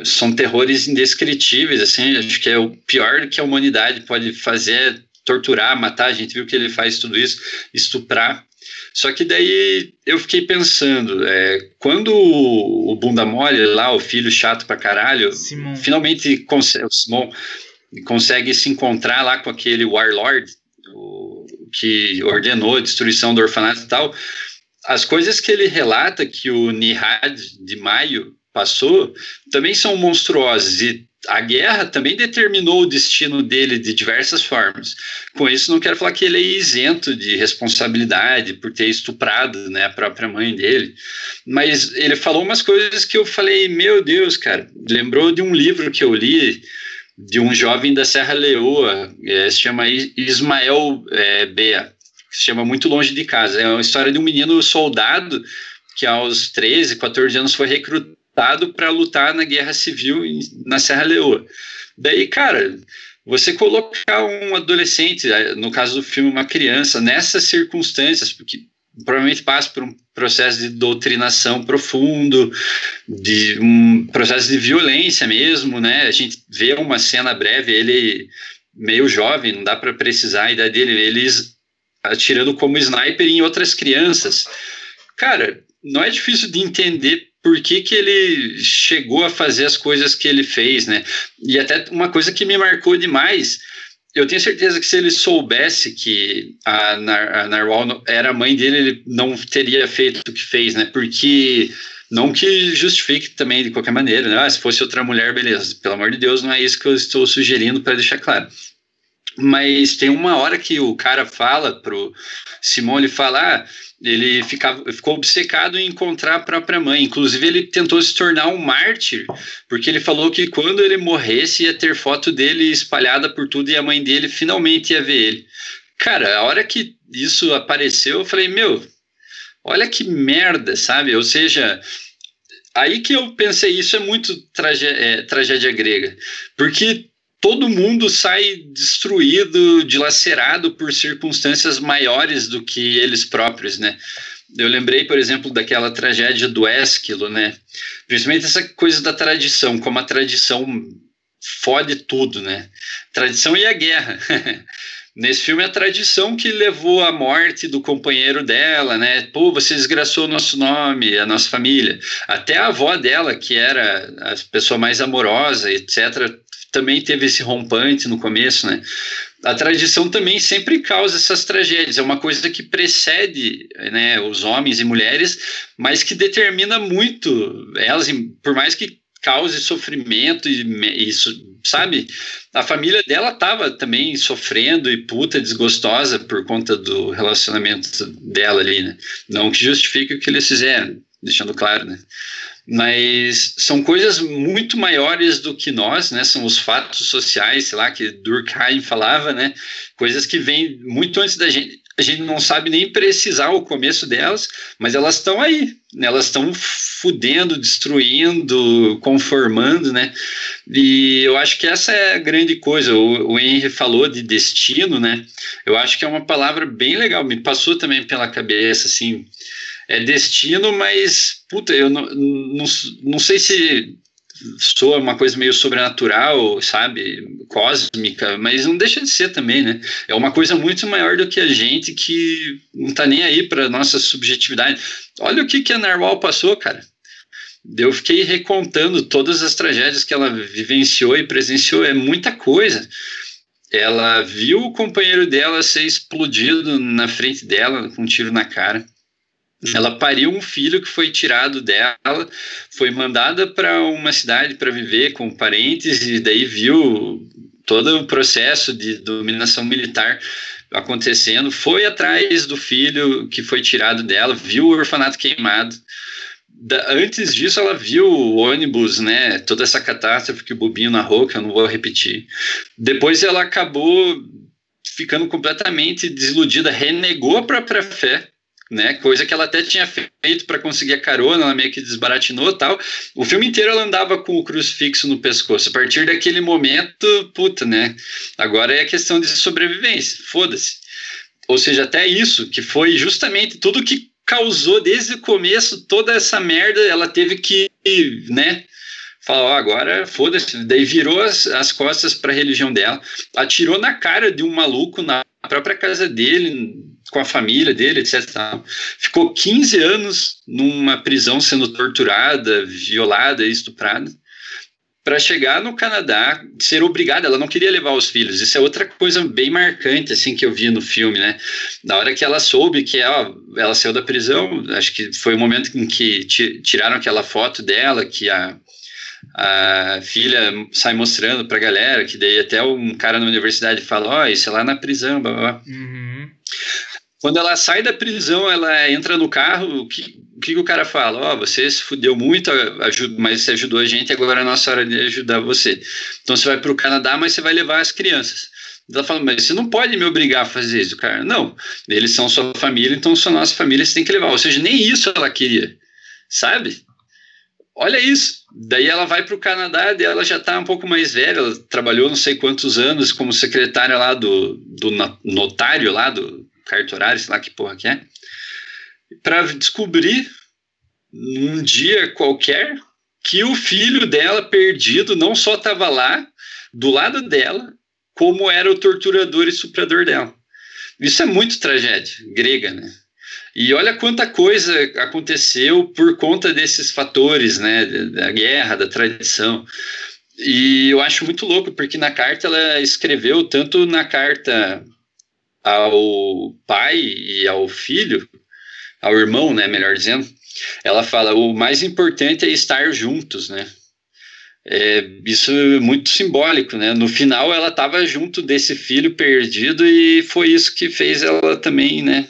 são terrores indescritíveis, assim, acho que é o pior que a humanidade pode fazer, torturar, matar, a gente viu que ele faz tudo isso, estuprar. Só que daí eu fiquei pensando, quando o bunda mole lá, o filho chato pra caralho, Simon, finalmente o Simon consegue se encontrar lá com aquele warlord que ordenou a destruição do orfanato e tal, as coisas que ele relata que o Nihad de Maio passou também são monstruosas, e a guerra também determinou o destino dele de diversas formas. Com isso, não quero falar que ele é isento de responsabilidade por ter estuprado, né, a própria mãe dele, mas ele falou umas coisas que eu falei, meu Deus, cara, lembrou de um livro que eu li de um jovem da Serra Leoa, se chama Ismael Bea, se chama Muito Longe de Casa, é uma história de um menino soldado que aos 13, 14 anos foi recrutado para lutar na guerra civil na Serra Leoa. Daí, cara, você colocar um adolescente, no caso do filme, uma criança, nessas circunstâncias, porque provavelmente passa por um processo de doutrinação profundo, de um processo de violência mesmo, né? A gente vê uma cena breve, ele meio jovem, não dá para precisar a idade dele, eles atirando como sniper em outras crianças. Cara, não é difícil de entender por que ele chegou a fazer as coisas que ele fez, né? E até uma coisa que me marcou demais, eu tenho certeza que se ele soubesse que a Narwhal era a mãe dele, ele não teria feito o que fez, né? Porque, não que justifique também de qualquer maneira, né? Se fosse outra mulher, beleza. Pelo amor de Deus, não é isso que eu estou sugerindo, para deixar claro. Mas tem uma hora que o cara fala pro Simon, ele fala... ele ficou obcecado em encontrar a própria mãe, inclusive ele tentou se tornar um mártir, porque ele falou que quando ele morresse ia ter foto dele espalhada por tudo e a mãe dele finalmente ia ver ele. Cara, a hora que isso apareceu eu falei, meu, olha que merda, sabe? Ou seja, aí que eu pensei, isso é muito tragédia grega, porque todo mundo sai destruído, dilacerado por circunstâncias maiores do que eles próprios, né? Eu lembrei, por exemplo, daquela tragédia do Esquilo, né? Principalmente essa coisa da tradição, como a tradição fode tudo, né? Tradição e a guerra. Nesse filme é a tradição que levou à morte do companheiro dela, né? Pô, você desgraçou o nosso nome, a nossa família. Até a avó dela, que era a pessoa mais amorosa, etc., também teve esse rompante no começo, né? A tradição também sempre causa essas tragédias, é uma coisa que precede, né, os homens e mulheres, mas que determina muito elas, por mais que cause sofrimento e isso, sabe? A família dela estava também sofrendo e puta, desgostosa por conta do relacionamento dela ali, né? Não que justifique o que eles fizeram, deixando claro, né? Mas são coisas muito maiores do que nós, né? São os fatos sociais, sei lá, que Durkheim falava, né? Coisas que vêm muito antes da gente. A gente não sabe nem precisar o começo delas, mas elas estão aí, né? Elas estão fudendo, destruindo, conformando, né? E eu acho que essa é a grande coisa. O Henry falou de destino, né? Eu acho que é uma palavra bem legal, me passou também pela cabeça, assim. É destino, mas, puta, eu não sei se soa uma coisa meio sobrenatural, sabe, cósmica, mas não deixa de ser também, né? É uma coisa muito maior do que a gente, que não tá nem aí pra nossa subjetividade. Olha o que a Narwhal passou, cara. Eu fiquei recontando todas as tragédias que ela vivenciou e presenciou, é muita coisa. Ela viu o companheiro dela ser explodido na frente dela, com um tiro na cara. Ela pariu um filho que foi tirado dela, foi mandada para uma cidade para viver com parentes, e daí viu todo o processo de dominação militar acontecendo, foi atrás do filho que foi tirado dela, viu o orfanato queimado. Antes disso, ela viu o ônibus, né, toda essa catástrofe que o Bubinho narrou, que eu não vou repetir. Depois ela acabou ficando completamente desiludida, renegou a própria fé, né, coisa que ela até tinha feito para conseguir a carona, ela meio que desbaratinou e tal. O filme inteiro ela andava com o crucifixo no pescoço. A partir daquele momento, puta, né, agora é questão de sobrevivência, foda-se. Ou seja, até isso, que foi justamente tudo que causou desde o começo toda essa merda, ela teve que, né, falar, ó, agora foda-se. Daí virou as costas para a religião dela, atirou na cara de um maluco na própria casa dele, com a família dele, etc. Ficou 15 anos numa prisão sendo torturada, violada e estuprada, para chegar no Canadá, ser obrigada, ela não queria levar os filhos. Isso é outra coisa bem marcante, assim, que eu vi no filme, né? Na hora que ela soube que ela saiu da prisão, acho que foi o momento em que tiraram aquela foto dela, que a filha sai mostrando pra galera, que daí até um cara na universidade fala, ó, isso é lá na prisão, blá, blá. Uhum. Quando ela sai da prisão, ela entra no carro, o que o cara fala? Ó, você se fudeu muito, mas você ajudou a gente, agora é a nossa hora de ajudar você. Então você vai pro Canadá, mas você vai levar as crianças. Ela fala, mas você não pode me obrigar a fazer isso, cara. Não, eles são sua família, então são nossa família, você tem que levar. Ou seja, nem isso ela queria, sabe? Olha isso. Daí ela vai para o Canadá, daí ela já está um pouco mais velha, ela trabalhou não sei quantos anos como secretária lá do notário lá, do cartorário, sei lá que porra que é, para descobrir num dia qualquer que o filho dela perdido não só estava lá, do lado dela, como era o torturador e estuprador dela. Isso é muito tragédia grega, né? E olha quanta coisa aconteceu por conta desses fatores, né, da guerra, da tradição. E eu acho muito louco, porque na carta ela escreveu, tanto na carta ao pai e ao filho, ao irmão, né, melhor dizendo, ela fala, o mais importante é estar juntos, né. Isso é muito simbólico, né? No final ela estava junto desse filho perdido e foi isso que fez ela também, né.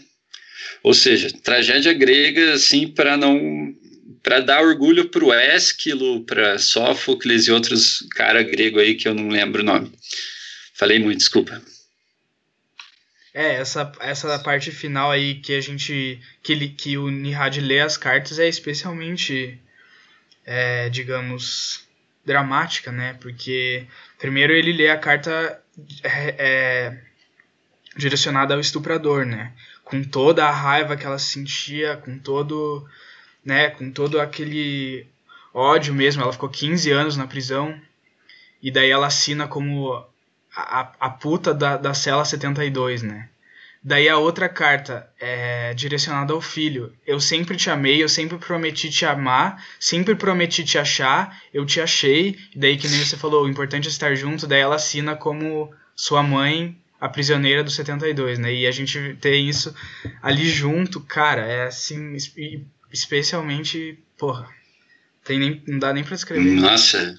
Ou seja, tragédia grega, assim, para dar orgulho para o Esquilo, para Sófocles e outros caras gregos aí que eu não lembro o nome. Falei muito, desculpa. Essa parte final aí que a gente. Que o Nihad lê as cartas é especialmente, digamos, dramática, né? Porque primeiro ele lê a carta direcionada ao estuprador, né? Com toda a raiva que ela sentia, com todo aquele ódio mesmo. Ela ficou 15 anos na prisão, e daí ela assina como a puta da cela 72, né? Daí a outra carta é direcionada ao filho. Eu sempre te amei, eu sempre prometi te amar, sempre prometi te achar, eu te achei. E daí, que nem você falou, o importante é estar junto. Daí ela assina como sua mãe, a prisioneira do 72, né? E a gente tem isso ali junto, cara, é assim, especialmente, porra, não dá nem pra escrever. Nossa! Né?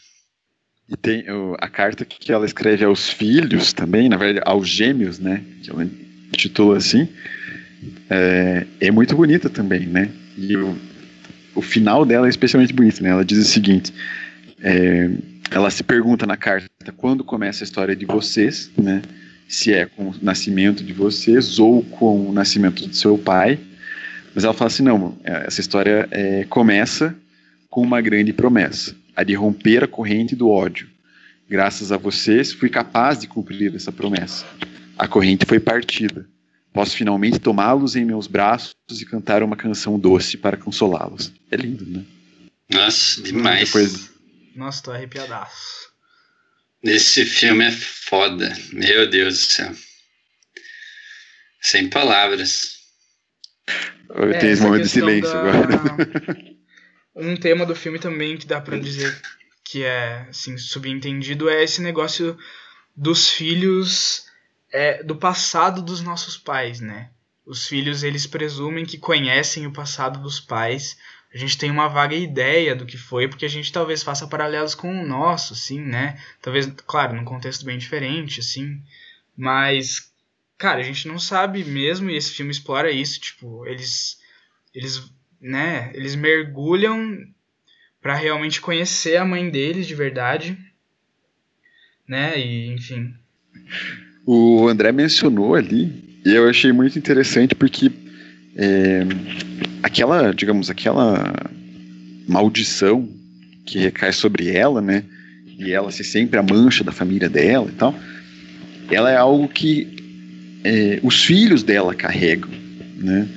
E tem a carta que ela escreve aos filhos também, na verdade, aos gêmeos, né? Que ela intitula assim, é muito bonita também, né? E o final dela é especialmente bonito, né? Ela diz o seguinte, ela se pergunta na carta, quando começa a história de vocês, né? Se é com o nascimento de vocês ou com o nascimento do seu pai. Mas ela fala assim, não, essa história começa com uma grande promessa, a de romper a corrente do ódio. Graças a vocês, fui capaz de cumprir essa promessa. A corrente foi partida. Posso finalmente tomá-los em meus braços e cantar uma canção doce para consolá-los. É lindo, né? Nossa, demais. Depois... Nossa, tô arrepiadaço. Esse filme é foda, meu Deus do céu. Sem palavras. Tem esse momento de silêncio agora. Um tema do filme também que dá pra dizer que é assim, subentendido é esse negócio dos filhos, do passado dos nossos pais, né? Os filhos, eles presumem que conhecem o passado dos pais, a gente tem uma vaga ideia do que foi, porque a gente talvez faça paralelos com o nosso, assim, né? Talvez, claro, num contexto bem diferente, assim, mas, cara, a gente não sabe mesmo, e esse filme explora isso, tipo, eles mergulham pra realmente conhecer a mãe deles de verdade, né, e, enfim. O André mencionou ali, e eu achei muito interessante, porque aquela maldição que recai sobre ela, né, e ela ser sempre a mancha da família dela e tal, ela é algo que os filhos dela carregam, né,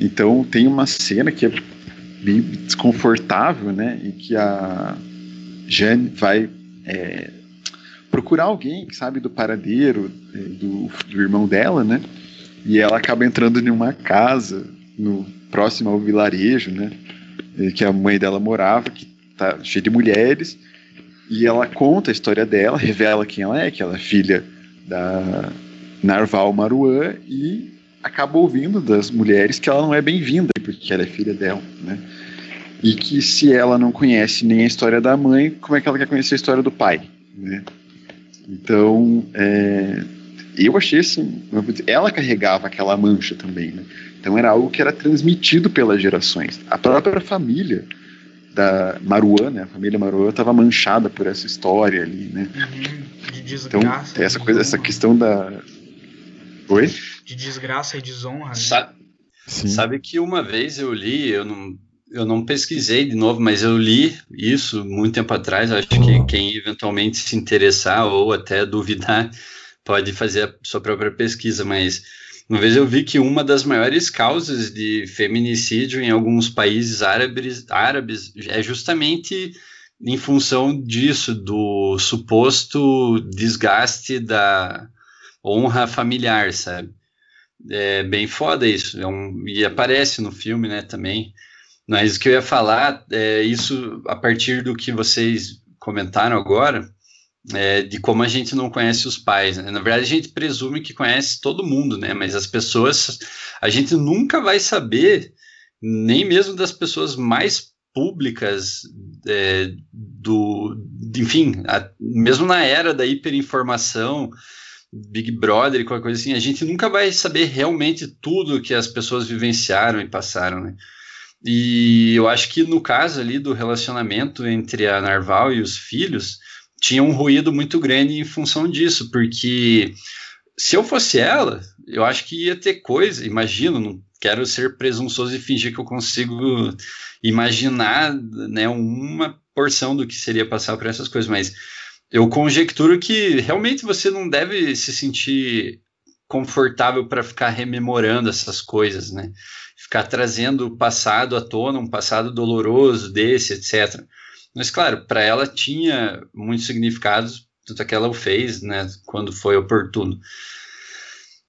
então tem uma cena que é bem desconfortável, né, em que a Jane vai procurar alguém que sabe do paradeiro do irmão dela, né, e ela acaba entrando em uma casa próximo ao vilarejo, né, que a mãe dela morava, que tá cheia de mulheres, e ela conta a história dela, revela quem ela é, que ela é filha da Nawal Marwan, e acaba ouvindo das mulheres que ela não é bem-vinda, porque ela é filha dela, né, e que se ela não conhece nem a história da mãe, como é que ela quer conhecer a história do pai, né? Então, eu achei assim, ela carregava aquela mancha também, né? Então era algo que era transmitido pelas gerações. A própria família da Marwan, né? A família Marwan estava manchada por essa história ali, né? De desgraça. Então, essa coisa, essa questão da... Oi? De desgraça e desonra, né? Sabe que uma vez eu li, eu não pesquisei de novo, mas eu li isso muito tempo atrás, acho que quem eventualmente se interessar ou até duvidar pode fazer a sua própria pesquisa, mas uma vez eu vi que uma das maiores causas de feminicídio em alguns países árabes é justamente em função disso, do suposto desgaste da honra familiar, sabe? É bem foda isso, e aparece no filme, né, também. Mas o que eu ia falar é isso a partir do que vocês comentaram agora, de como a gente não conhece os pais, né? Na verdade a gente presume que conhece todo mundo, né? Mas as pessoas, a gente nunca vai saber, nem mesmo das pessoas mais públicas, enfim, mesmo na era da hiperinformação, Big Brother e qualquer coisa assim, a gente nunca vai saber realmente tudo que as pessoas vivenciaram e passaram, né? E eu acho que no caso ali do relacionamento entre a Nawal e os filhos, tinha um ruído muito grande em função disso, porque se eu fosse ela, eu acho que ia ter coisa, imagino, não quero ser presunçoso e fingir que eu consigo imaginar, né, uma porção do que seria passar por essas coisas, mas eu conjecturo que realmente você não deve se sentir confortável para ficar rememorando essas coisas, né, ficar trazendo o passado à tona, um passado doloroso desse, etc., mas, claro, para ela tinha muitos significados, tanto que ela o fez, né, quando foi oportuno.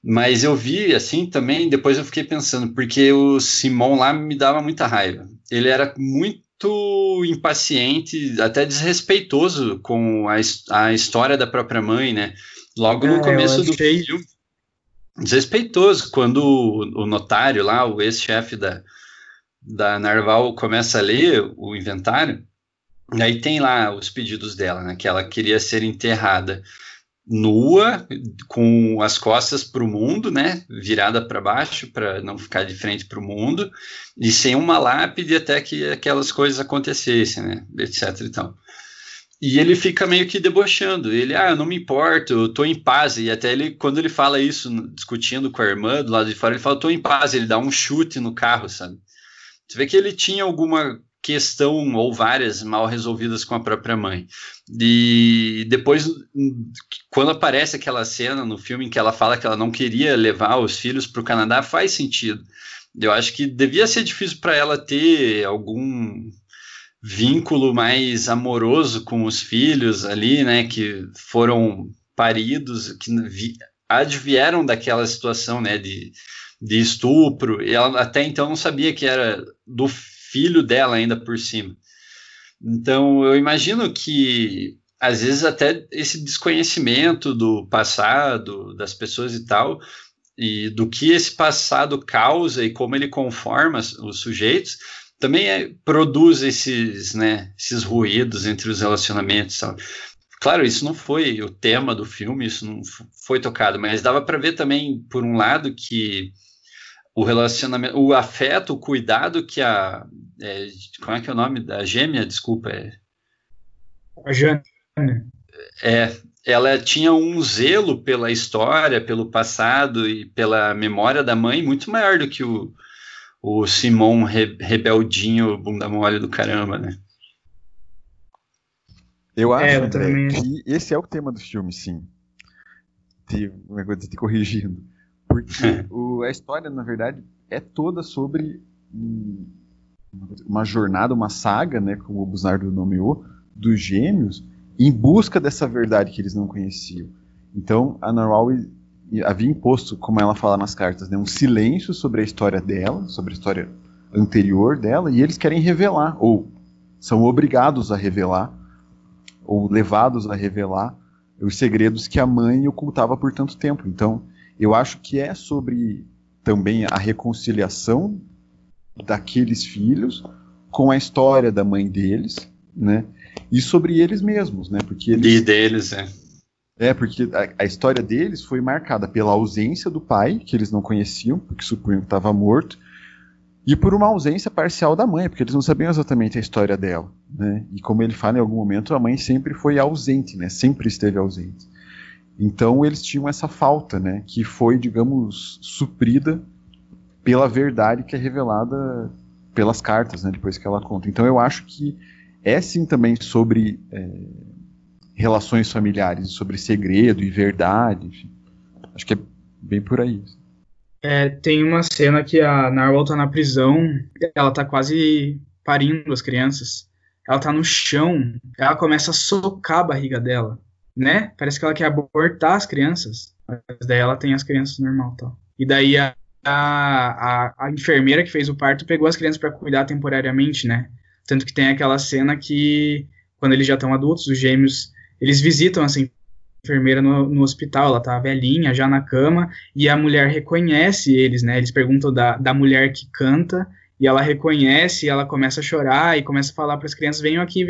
Mas eu vi, assim, também, depois eu fiquei pensando, porque o Simon lá me dava muita raiva. Ele era muito impaciente, até desrespeitoso com a história da própria mãe, né? Logo no começo do filme, desrespeitoso, quando o notário lá, o ex-chefe da Nawal, começa a ler o inventário. Aí tem lá os pedidos dela, né, que ela queria ser enterrada nua, com as costas para o mundo, né, virada para baixo, para não ficar de frente para o mundo, e sem uma lápide até que aquelas coisas acontecessem, né, etc. E tal. E ele fica meio que debochando, ele, eu não me importo, eu tô em paz, e até ele, quando ele fala isso, discutindo com a irmã do lado de fora, ele fala, tô em paz, ele dá um chute no carro, sabe? Você vê que ele tinha alguma questão ou várias mal resolvidas com a própria mãe. E depois, quando aparece aquela cena no filme em que ela fala que ela não queria levar os filhos para o Canadá, faz sentido. Eu acho que devia ser difícil para ela ter algum vínculo mais amoroso com os filhos ali, né, que foram paridos, que advieram daquela situação, né, de estupro. E ela até então não sabia que era do filho dela ainda por cima. Então, eu imagino que, às vezes, até esse desconhecimento do passado, das pessoas e tal, e do que esse passado causa e como ele conforma os sujeitos, também produz esses, né, esses ruídos entre os relacionamentos, sabe? Claro, isso não foi o tema do filme, isso não foi tocado, mas dava para ver também, por um lado, que o relacionamento, o afeto, o cuidado que a... como é que é o nome da gêmea? Desculpa. A Jane. Ela tinha um zelo pela história, pelo passado e pela memória da mãe muito maior do que o Simon rebeldinho bunda mole do caramba, né? Eu acho que esse é o tema do filme, sim. Uma coisa te corrigindo. Porque a história, na verdade, é toda sobre uma jornada, uma saga, né, como o Busnardo nomeou, dos gêmeos, em busca dessa verdade que eles não conheciam. Então, a Nawal havia imposto, como ela fala nas cartas, né, um silêncio sobre a história dela, sobre a história anterior dela, e eles querem revelar, ou são obrigados a revelar, ou levados a revelar os segredos que a mãe ocultava por tanto tempo. Então, eu acho que é sobre também a reconciliação daqueles filhos com a história da mãe deles, né? E sobre eles mesmos, né? Porque eles, e deles, porque a história deles foi marcada pela ausência do pai, que eles não conheciam, porque supunham que estava morto, e por uma ausência parcial da mãe, porque eles não sabiam exatamente a história dela, né? E como ele fala, em algum momento, a mãe sempre foi ausente, né? Sempre esteve ausente. Então eles tinham essa falta, né? Que foi, digamos, suprida pela verdade que é revelada pelas cartas, né? Depois que ela conta. Então eu acho que é sim também sobre relações familiares, sobre segredo e verdade, enfim. Acho que é bem por aí. Tem uma cena que a Narwhal tá na prisão, ela tá quase parindo as crianças, ela tá no chão, ela começa a socar a barriga dela, né? Parece que ela quer abortar as crianças, mas daí ela tem as crianças normal, tal. E daí a enfermeira que fez o parto pegou as crianças pra cuidar temporariamente, né? Tanto que tem aquela cena que, quando eles já estão adultos, os gêmeos, eles visitam essa enfermeira no hospital, ela tá velhinha, já na cama, e a mulher reconhece eles, né, eles perguntam da mulher que canta, e ela reconhece, e ela começa a chorar, e começa a falar para as crianças, venham aqui,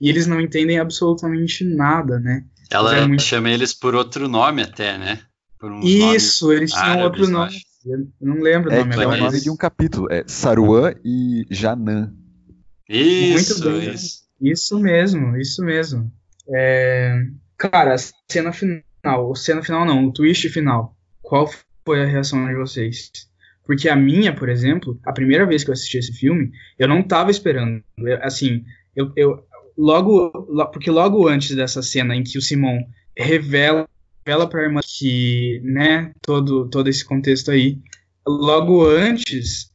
e eles não entendem absolutamente nada, né. Ela chama eles por outro nome até, né, por uns isso, eles tinham outro nome, eu não lembro o nome agora. É o nome de um capítulo, Saruan e Janan. Isso, muito bem, isso mesmo. Cara, o twist final, qual foi a reação de vocês? Porque a minha, por exemplo, a primeira vez que eu assisti esse filme, eu não tava esperando, porque logo antes dessa cena em que o Simon revela pra irmã que, né, todo esse contexto aí, logo antes,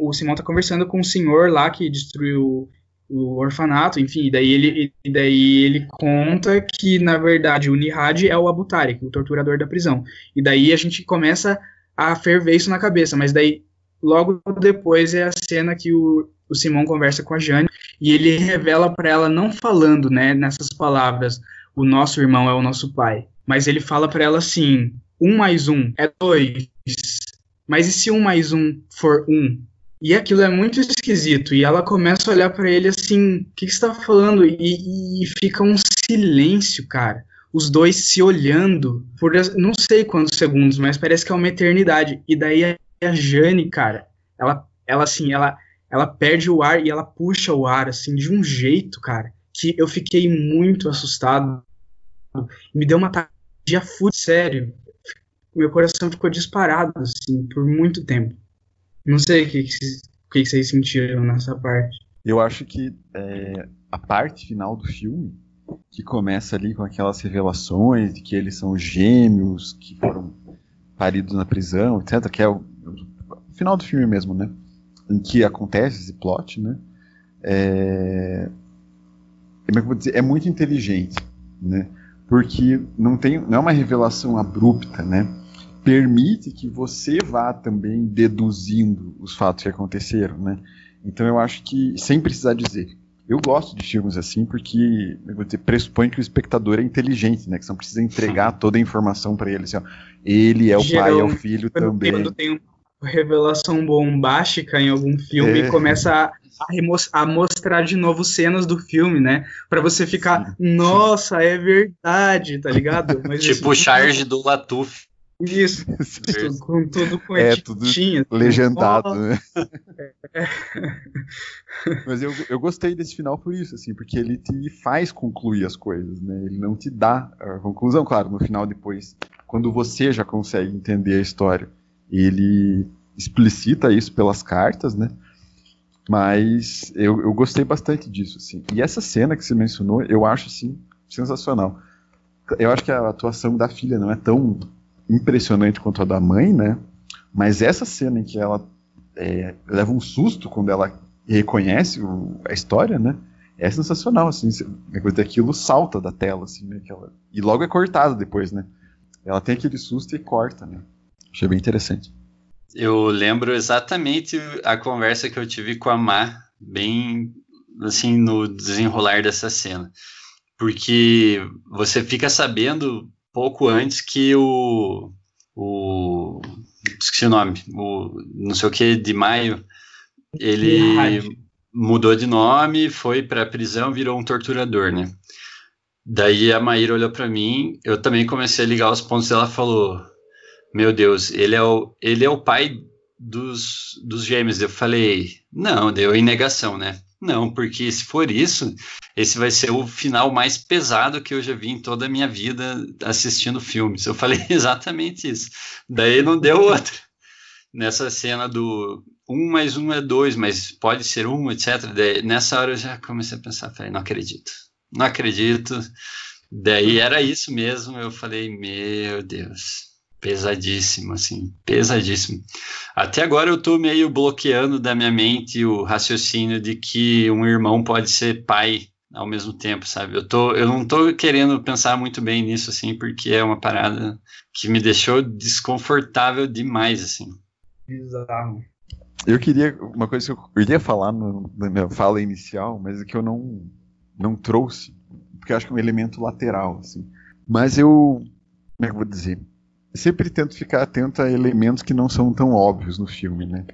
o Simon tá conversando com o senhor lá que destruiu o orfanato, enfim, e daí ele conta que, na verdade, o Nihad é o Abu Tarek, o torturador da prisão. E daí a gente começa a ferver isso na cabeça, mas daí, logo depois, é a cena que o Simon conversa com a Jane, e ele revela pra ela, não falando, né, nessas palavras, o nosso irmão é o nosso pai, mas ele fala pra ela assim, 1 + 1 = 2, mas e se 1 + 1 for 1? E aquilo é muito esquisito, e ela começa a olhar pra ele assim, o que você tá falando? E fica um silêncio, cara, os dois se olhando por não sei quantos segundos, mas parece que é uma eternidade, e daí a Jane, cara, ela perde o ar, e ela puxa o ar, assim, de um jeito, cara, que eu fiquei muito assustado, me deu uma ataque fútil, sério, meu coração ficou disparado, assim, por muito tempo. Não sei o que vocês sentiram nessa parte. Eu acho que a parte final do filme, que começa ali com aquelas revelações de que eles são gêmeos, que foram paridos na prisão, etc., que é o final do filme mesmo, né? Em que acontece esse plot, né? É muito inteligente, né? Porque não é uma revelação abrupta, né? Permite que você vá também deduzindo os fatos que aconteceram, né? Então eu acho que, sem precisar dizer, eu gosto de filmes assim porque pressupõe que o espectador é inteligente, né? Que você não precisa entregar toda a informação para ele, assim, ó, ele é o pai, é o filho também. revelação bombástica em algum filme e começa a mostrar de novo cenas do filme, né? Pra você ficar, nossa, é verdade, tá ligado? Mas tipo o Charge do Latuf. Isso, com tudo com etiquetinha. Tudo legendado, né? Mas eu gostei desse final por isso, assim, porque ele te faz concluir as coisas, né? Ele não te dá a conclusão, claro, no final depois, quando você já consegue entender a história. Ele explicita isso pelas cartas, né? Mas eu gostei bastante disso, assim. E essa cena que você mencionou, eu acho, assim, sensacional. Eu acho que a atuação da filha não é tão impressionante quanto a da mãe, né? Mas essa cena em que ela leva um susto quando ela reconhece a história, né? É sensacional, assim. A coisa daquilo salta da tela, assim, né? E logo é cortada depois, né? Ela tem aquele susto e corta, né? Achei bem interessante. Eu lembro exatamente a conversa que eu tive com a Má, bem assim, no desenrolar dessa cena. Porque você fica sabendo pouco antes que o esqueci o nome, o não sei o que de Maio, ele mudou de nome, foi pra prisão, virou um torturador, né? Daí a Maíra olhou pra mim, eu também comecei a ligar os pontos, ela falou, meu Deus, ele é o pai dos gêmeos. Eu falei, não, deu em negação, né? Não, porque se for isso, esse vai ser o final mais pesado que eu já vi em toda a minha vida assistindo filmes. Eu falei exatamente isso. Daí não deu outra. Nessa cena do 1 + 1 = 2, mas pode ser 1, etc. Daí, nessa hora eu já comecei a pensar, falei, não acredito. Não acredito. Daí era isso mesmo. Eu falei, meu Deus... Pesadíssimo, assim, pesadíssimo. Até agora eu tô meio bloqueando da minha mente o raciocínio de que um irmão pode ser pai ao mesmo tempo, sabe? Eu não tô querendo pensar muito bem nisso, assim, porque é uma parada que me deixou desconfortável demais, assim. Bizarro. Eu queria, uma coisa que eu iria falar na minha fala inicial, mas é que eu não trouxe, porque eu acho que é um elemento lateral, assim. Mas eu, como é que eu vou dizer? Sempre tento ficar atento a elementos que não são tão óbvios no filme, né?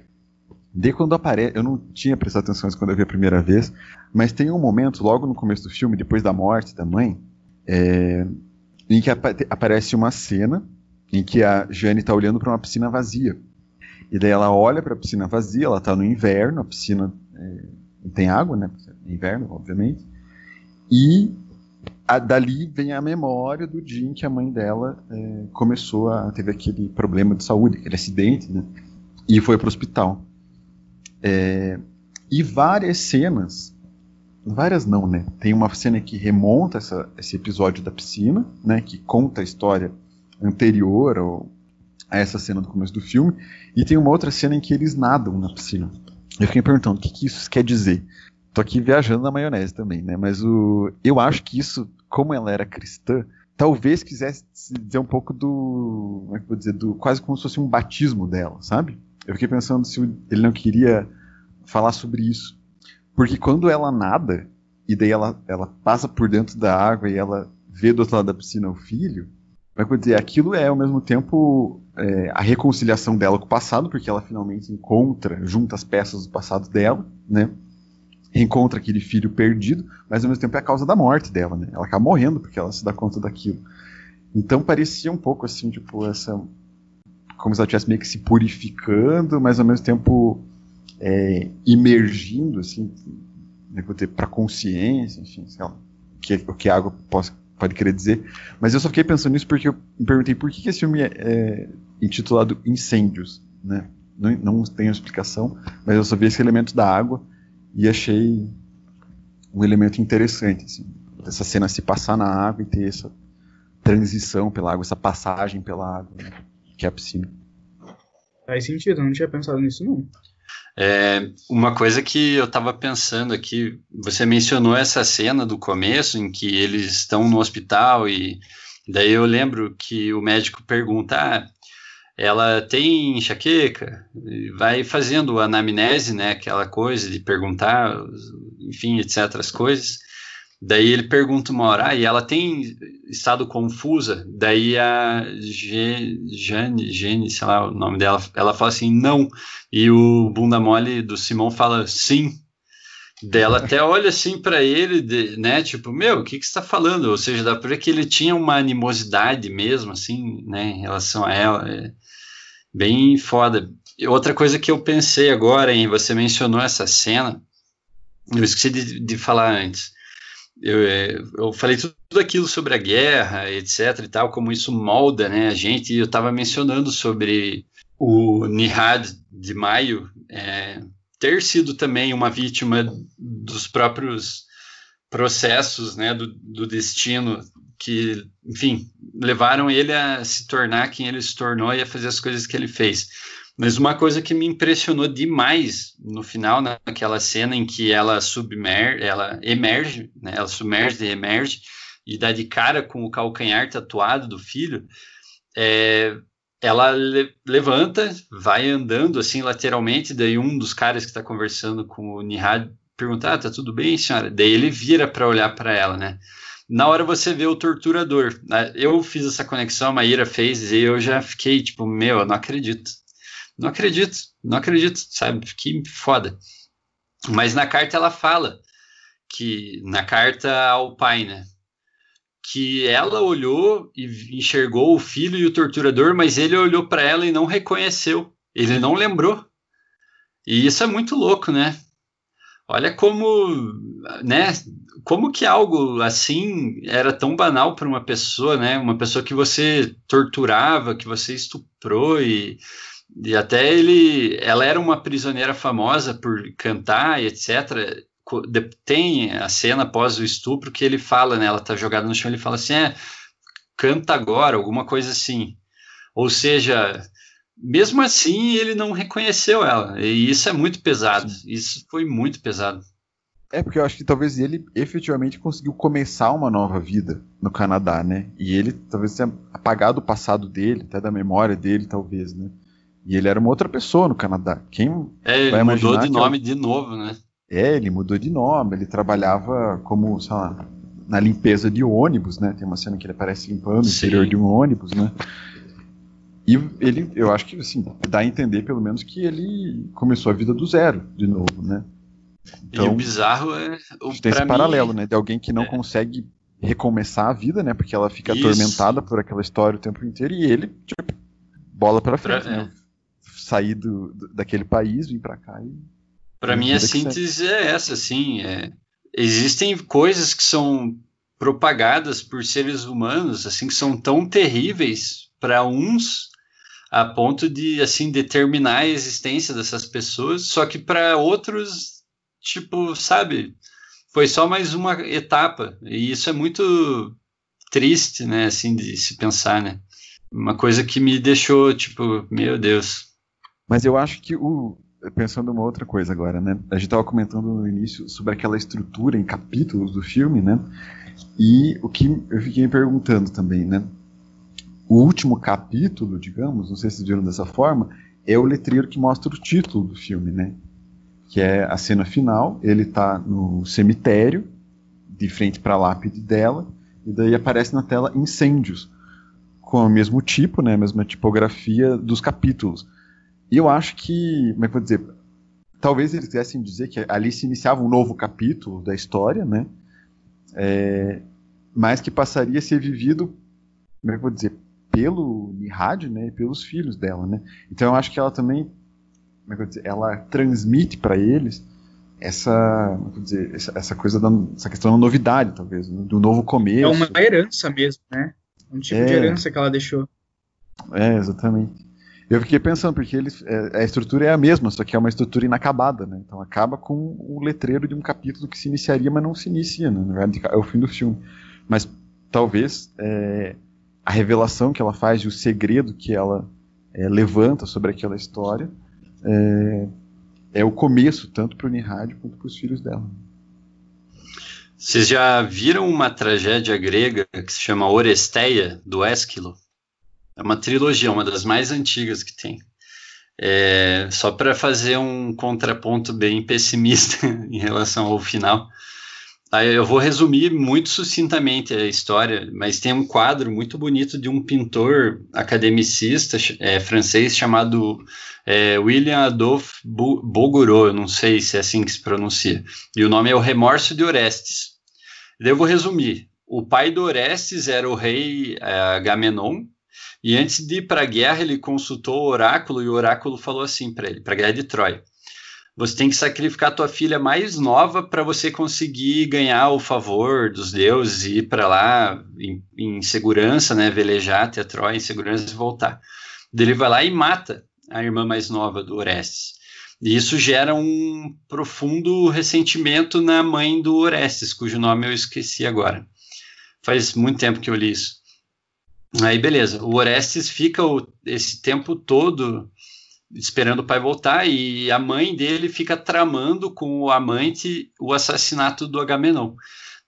De quando aparece... Eu não tinha prestado atenção quando eu vi a primeira vez, mas tem um momento, logo no começo do filme, depois da morte da mãe, em que aparece uma cena em que a Jane tá olhando para uma piscina vazia. E daí ela olha para a piscina vazia, ela tá no inverno, a piscina não tem água, né? Inverno, obviamente. E... dali vem a memória do dia em que a mãe dela começou a teve aquele problema de saúde, aquele acidente, né? E foi para o hospital. E várias cenas, várias não, né? Tem uma cena que remonta esse episódio da piscina, né? Que conta a história anterior a essa cena do começo do filme. E tem uma outra cena em que eles nadam na piscina. Eu fiquei perguntando, o que isso quer dizer? Tô aqui viajando na maionese também, né? Mas eu acho que isso, como ela era cristã, talvez quisesse dizer um pouco do... Como é que eu vou dizer? Quase como se fosse um batismo dela, sabe? Eu fiquei pensando se ele não queria falar sobre isso. Porque quando ela nada, e daí ela passa por dentro da água e ela vê do outro lado da piscina o filho, como é que eu vou dizer? Aquilo é, ao mesmo tempo, a reconciliação dela com o passado, porque ela finalmente encontra, junta as peças do passado dela, né? Encontra aquele filho perdido, mas ao mesmo tempo é a causa da morte dela, né? Ela acaba morrendo porque ela se dá conta daquilo. Então parecia um pouco assim, tipo, como se ela estivesse meio que se purificando, mas ao mesmo tempo emergindo, assim, pra consciência, enfim, sei lá, o que a água pode querer dizer. Mas eu só fiquei pensando nisso porque eu me perguntei por que esse filme é intitulado Incêndios, né? Não tenho explicação, mas eu só vi esse elemento da água. E achei um elemento interessante, assim, essa cena se passar na água e ter essa transição pela água, essa passagem pela água, né, que é a piscina. Faz sentido, eu não tinha pensado nisso não. Uma coisa que eu estava pensando aqui, você mencionou essa cena do começo em que eles estão no hospital e daí eu lembro que o médico pergunta... ela tem enxaqueca, vai fazendo anamnese, né, aquela coisa de perguntar, enfim, etc, as coisas, Daí ele pergunta uma hora, e ela tem estado confusa? Daí a Jane, sei lá o nome dela, ela fala assim, não. E o bunda mole do Simão fala, sim. Dela até olha assim pra ele, né, tipo, meu, o que você tá falando? Ou seja, dá pra ver que ele tinha uma animosidade mesmo, assim, né, em relação a ela. É bem foda. E outra coisa que eu pensei agora, hein, você mencionou essa cena, eu esqueci de falar antes. Eu falei tudo aquilo sobre a guerra, etc e tal, como isso molda, né, a gente, e eu estava mencionando sobre o Nihad de Maio ter sido também uma vítima dos próprios processos, né, do destino que, enfim, levaram ele a se tornar quem ele se tornou e a fazer as coisas que ele fez. Mas uma coisa que me impressionou demais no final, naquela cena em que ela submerge e emerge, e dá de cara com o calcanhar tatuado do filho, ela levanta, vai andando assim lateralmente, daí um dos caras que está conversando com o Nihad pergunta, tá tudo bem, senhora? Daí ele vira para olhar para ela, né? Na hora você vê o torturador. Eu fiz essa conexão, a Maíra fez, e eu já fiquei tipo, meu, eu não acredito. Não acredito, sabe? Que foda. Mas na carta ela fala que, na carta ao pai, né? Que ela olhou e enxergou o filho e o torturador, mas ele olhou para ela e não reconheceu. Ele não lembrou. E isso é muito louco, né? Olha como, né? Como que algo assim era tão banal para uma pessoa, né? Uma pessoa que você torturava, que você estuprou e até ela era uma prisioneira famosa por cantar e etc. Tem a cena após o estupro que ele fala, né, ela tá jogada no chão, ele fala assim, canta agora, alguma coisa assim. Ou seja, mesmo assim ele não reconheceu ela, e isso é muito pesado, isso foi muito pesado. É, porque eu acho que talvez ele efetivamente conseguiu começar uma nova vida no Canadá, né, e ele talvez tenha apagado o passado dele, até da memória dele, talvez, né. E ele era uma outra pessoa no Canadá. Ele mudou de nome de novo, né? Ele mudou de nome. Ele trabalhava como, sei lá, na limpeza de ônibus, né? Tem uma cena que ele aparece limpando o interior de um ônibus, né? E ele, eu acho que, assim, dá a entender, pelo menos, que ele começou a vida do zero de novo, né? Então, e o bizarro é... Tem esse paralelo, né? De alguém que não consegue recomeçar a vida, né? Porque ela fica atormentada por aquela história o tempo inteiro e ele, tipo, bola pra frente, né? Sair daquele país, vir para cá. Para mim, a síntese é essa, assim. Existem coisas que são propagadas por seres humanos, assim, que são tão terríveis para uns, a ponto de, assim, determinar a existência dessas pessoas, só que para outros, tipo, sabe, foi só mais uma etapa. E isso é muito triste, né, assim, de se pensar, né. Uma coisa que me deixou, tipo, meu Deus. Mas eu acho que, pensando uma outra coisa agora, né? A gente estava comentando no início sobre aquela estrutura em capítulos do filme, né? E o que eu fiquei me perguntando também, né? O último capítulo, digamos, não sei se vocês viram dessa forma, é o letreiro que mostra o título do filme, né? Que é a cena final, ele está no cemitério, de frente para a lápide dela, e daí aparece na tela Incêndios, com o mesmo tipo, né? A mesma tipografia dos capítulos. E eu acho que, como é que eu vou dizer, talvez eles quisessem dizer que ali se iniciava um novo capítulo da história, né? Mas que passaria a ser vivido, como é que eu vou dizer, pelo Nihad, né? E pelos filhos dela, né? Então eu acho que ela também, como é que eu vou dizer, ela transmite para eles essa, como é que eu vou dizer, essa coisa, essa questão da novidade, talvez, do novo começo. É uma herança mesmo, né? Um tipo de herança que ela deixou. Exatamente. Eu fiquei pensando, porque a estrutura é a mesma, só que é uma estrutura inacabada, né? Então acaba com o letreiro de um capítulo que se iniciaria, mas não se inicia, né? Na verdade, é o fim do filme. Mas talvez a revelação que ela faz e o segredo que ela levanta sobre aquela história é o começo, tanto para o Nihad quanto para os filhos dela. Vocês já viram uma tragédia grega que se chama Oresteia, do Esquilo? É uma trilogia, uma das mais antigas que tem. Só para fazer um contraponto bem pessimista em relação ao final, Eu vou resumir muito sucintamente a história, mas tem um quadro muito bonito de um pintor academicista francês chamado William-Adolphe Bouguereau, não sei se é assim que se pronuncia, e o nome é O Remorso de Orestes. Eu vou resumir. O pai de Orestes era o rei Agamenon, e antes de ir para a guerra ele consultou o oráculo, e o oráculo falou assim para ele, para a guerra de Troia: você tem que sacrificar tua filha mais nova para você conseguir ganhar o favor dos deuses e ir para lá em segurança, né, velejar até Troia em segurança e voltar. Ele vai lá e mata a irmã mais nova do Orestes. E isso gera um profundo ressentimento na mãe do Orestes, cujo nome eu esqueci agora. Faz muito tempo que eu li isso. Aí, beleza. O Orestes fica esse tempo todo esperando o pai voltar, e a mãe dele fica tramando com o amante o assassinato do Agamenon.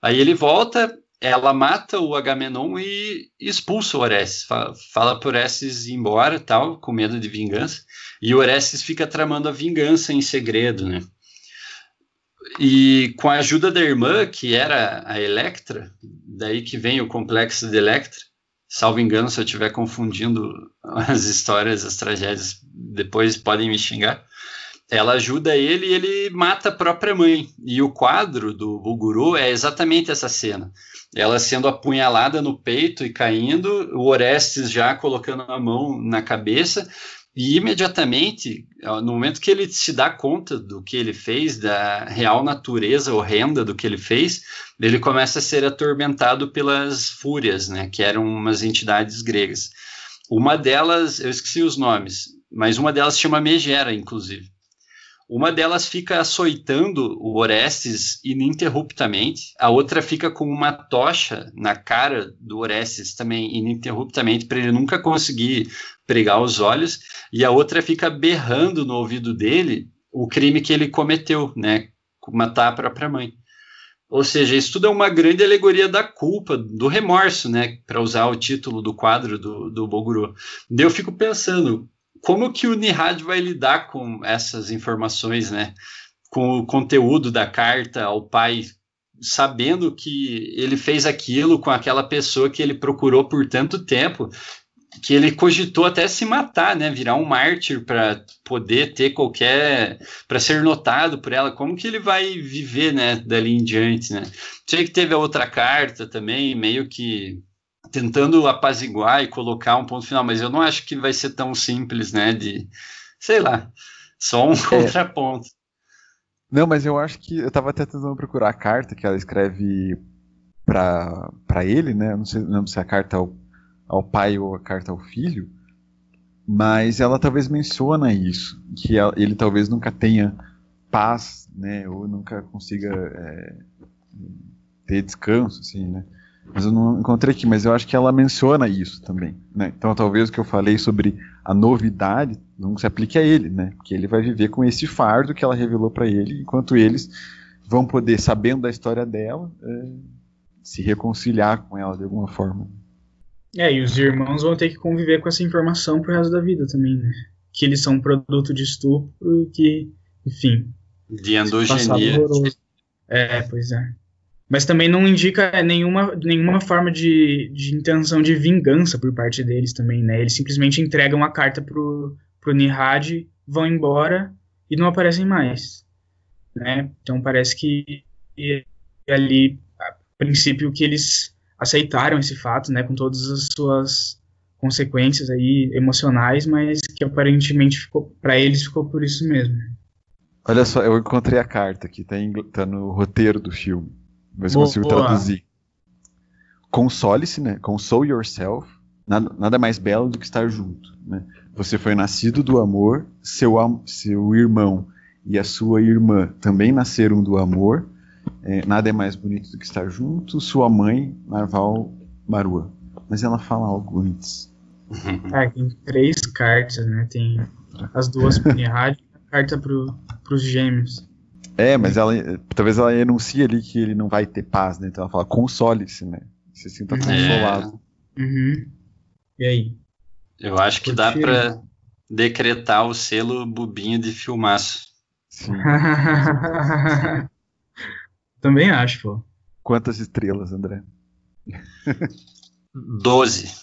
Aí ele volta, ela mata o Agamenon e expulsa o Orestes, fala para o Orestes ir embora, tal, com medo de vingança, e o Orestes fica tramando a vingança em segredo, né? E com a ajuda da irmã, que era a Electra, daí que vem o complexo de Electra, salvo engano, se eu estiver confundindo as histórias, as tragédias, depois podem me xingar. Ela ajuda ele e ele mata a própria mãe. E o quadro do Bouguereau é exatamente essa cena. Ela sendo apunhalada no peito e caindo, o Orestes já colocando a mão na cabeça, e imediatamente, no momento que ele se dá conta do que ele fez, da real natureza horrenda do que ele fez, ele começa a ser atormentado pelas fúrias, né, que eram umas entidades gregas. Uma delas, eu esqueci os nomes, mas uma delas se chama Megera, inclusive. Uma delas fica açoitando o Orestes ininterruptamente, a outra fica com uma tocha na cara do Orestes também ininterruptamente, para ele nunca conseguir pregar os olhos, e a outra fica berrando no ouvido dele o crime que ele cometeu, né, matar a própria mãe. Ou seja, isso tudo é uma grande alegoria da culpa, do remorso, né, para usar o título do quadro do Bouguereau. Daí eu fico pensando, como que o Nihad vai lidar com essas informações, né? Com o conteúdo da carta ao pai, sabendo que ele fez aquilo com aquela pessoa que ele procurou por tanto tempo, que ele cogitou até se matar, né? Virar um mártir para poder ter para ser notado por ela. Como que ele vai viver, né? Dali em diante, né? Sei que teve a outra carta também, meio que tentando apaziguar e colocar um ponto final, mas eu não acho que vai ser tão simples, né, de, sei lá, só um contraponto. Não, mas eu acho que, eu tava até tentando procurar a carta que ela escreve pra ele, né, não sei se é a carta ao pai ou a carta ao filho, mas ela talvez menciona isso, que ele talvez nunca tenha paz, né, ou nunca consiga ter descanso, assim, né. Mas eu não encontrei aqui, mas eu acho que ela menciona isso também, né? Então talvez o que eu falei sobre a novidade não se aplique a ele, né? Porque ele vai viver com esse fardo que ela revelou para ele, enquanto eles vão poder, sabendo da história dela, se reconciliar com ela de alguma forma. E os irmãos vão ter que conviver com essa informação pro resto da vida também, né? Que eles são produto de estupro, que, enfim, de androgenia. Pois é. Mas também não indica nenhuma forma de intenção de vingança por parte deles também, né? Eles simplesmente entregam a carta pro Nihad, vão embora e não aparecem mais, né? Então parece que ali, a princípio, que eles aceitaram esse fato, né? Com todas as suas consequências aí emocionais, mas que aparentemente para eles ficou por isso mesmo. Olha só, eu encontrei a carta aqui, tá no roteiro do filme. Mas eu consigo traduzir. Console-se, né? Console yourself. Nada mais belo do que estar junto, né? Você foi nascido do amor, seu irmão e a sua irmã também nasceram do amor. Nada é mais bonito do que estar junto. Sua mãe, Nawal Marwan. Mas ela fala algo antes. Tem 3 cartas, né? Tem as 2 para o Nihad e a carta para os gêmeos. Mas talvez ela enuncie ali que ele não vai ter paz, né? Então ela fala, console-se, né? Se sinta consolado. E aí? Eu acho que dá pra decretar o selo bubinho de filmaço. Sim. Também acho, pô. Quantas estrelas, André? 12.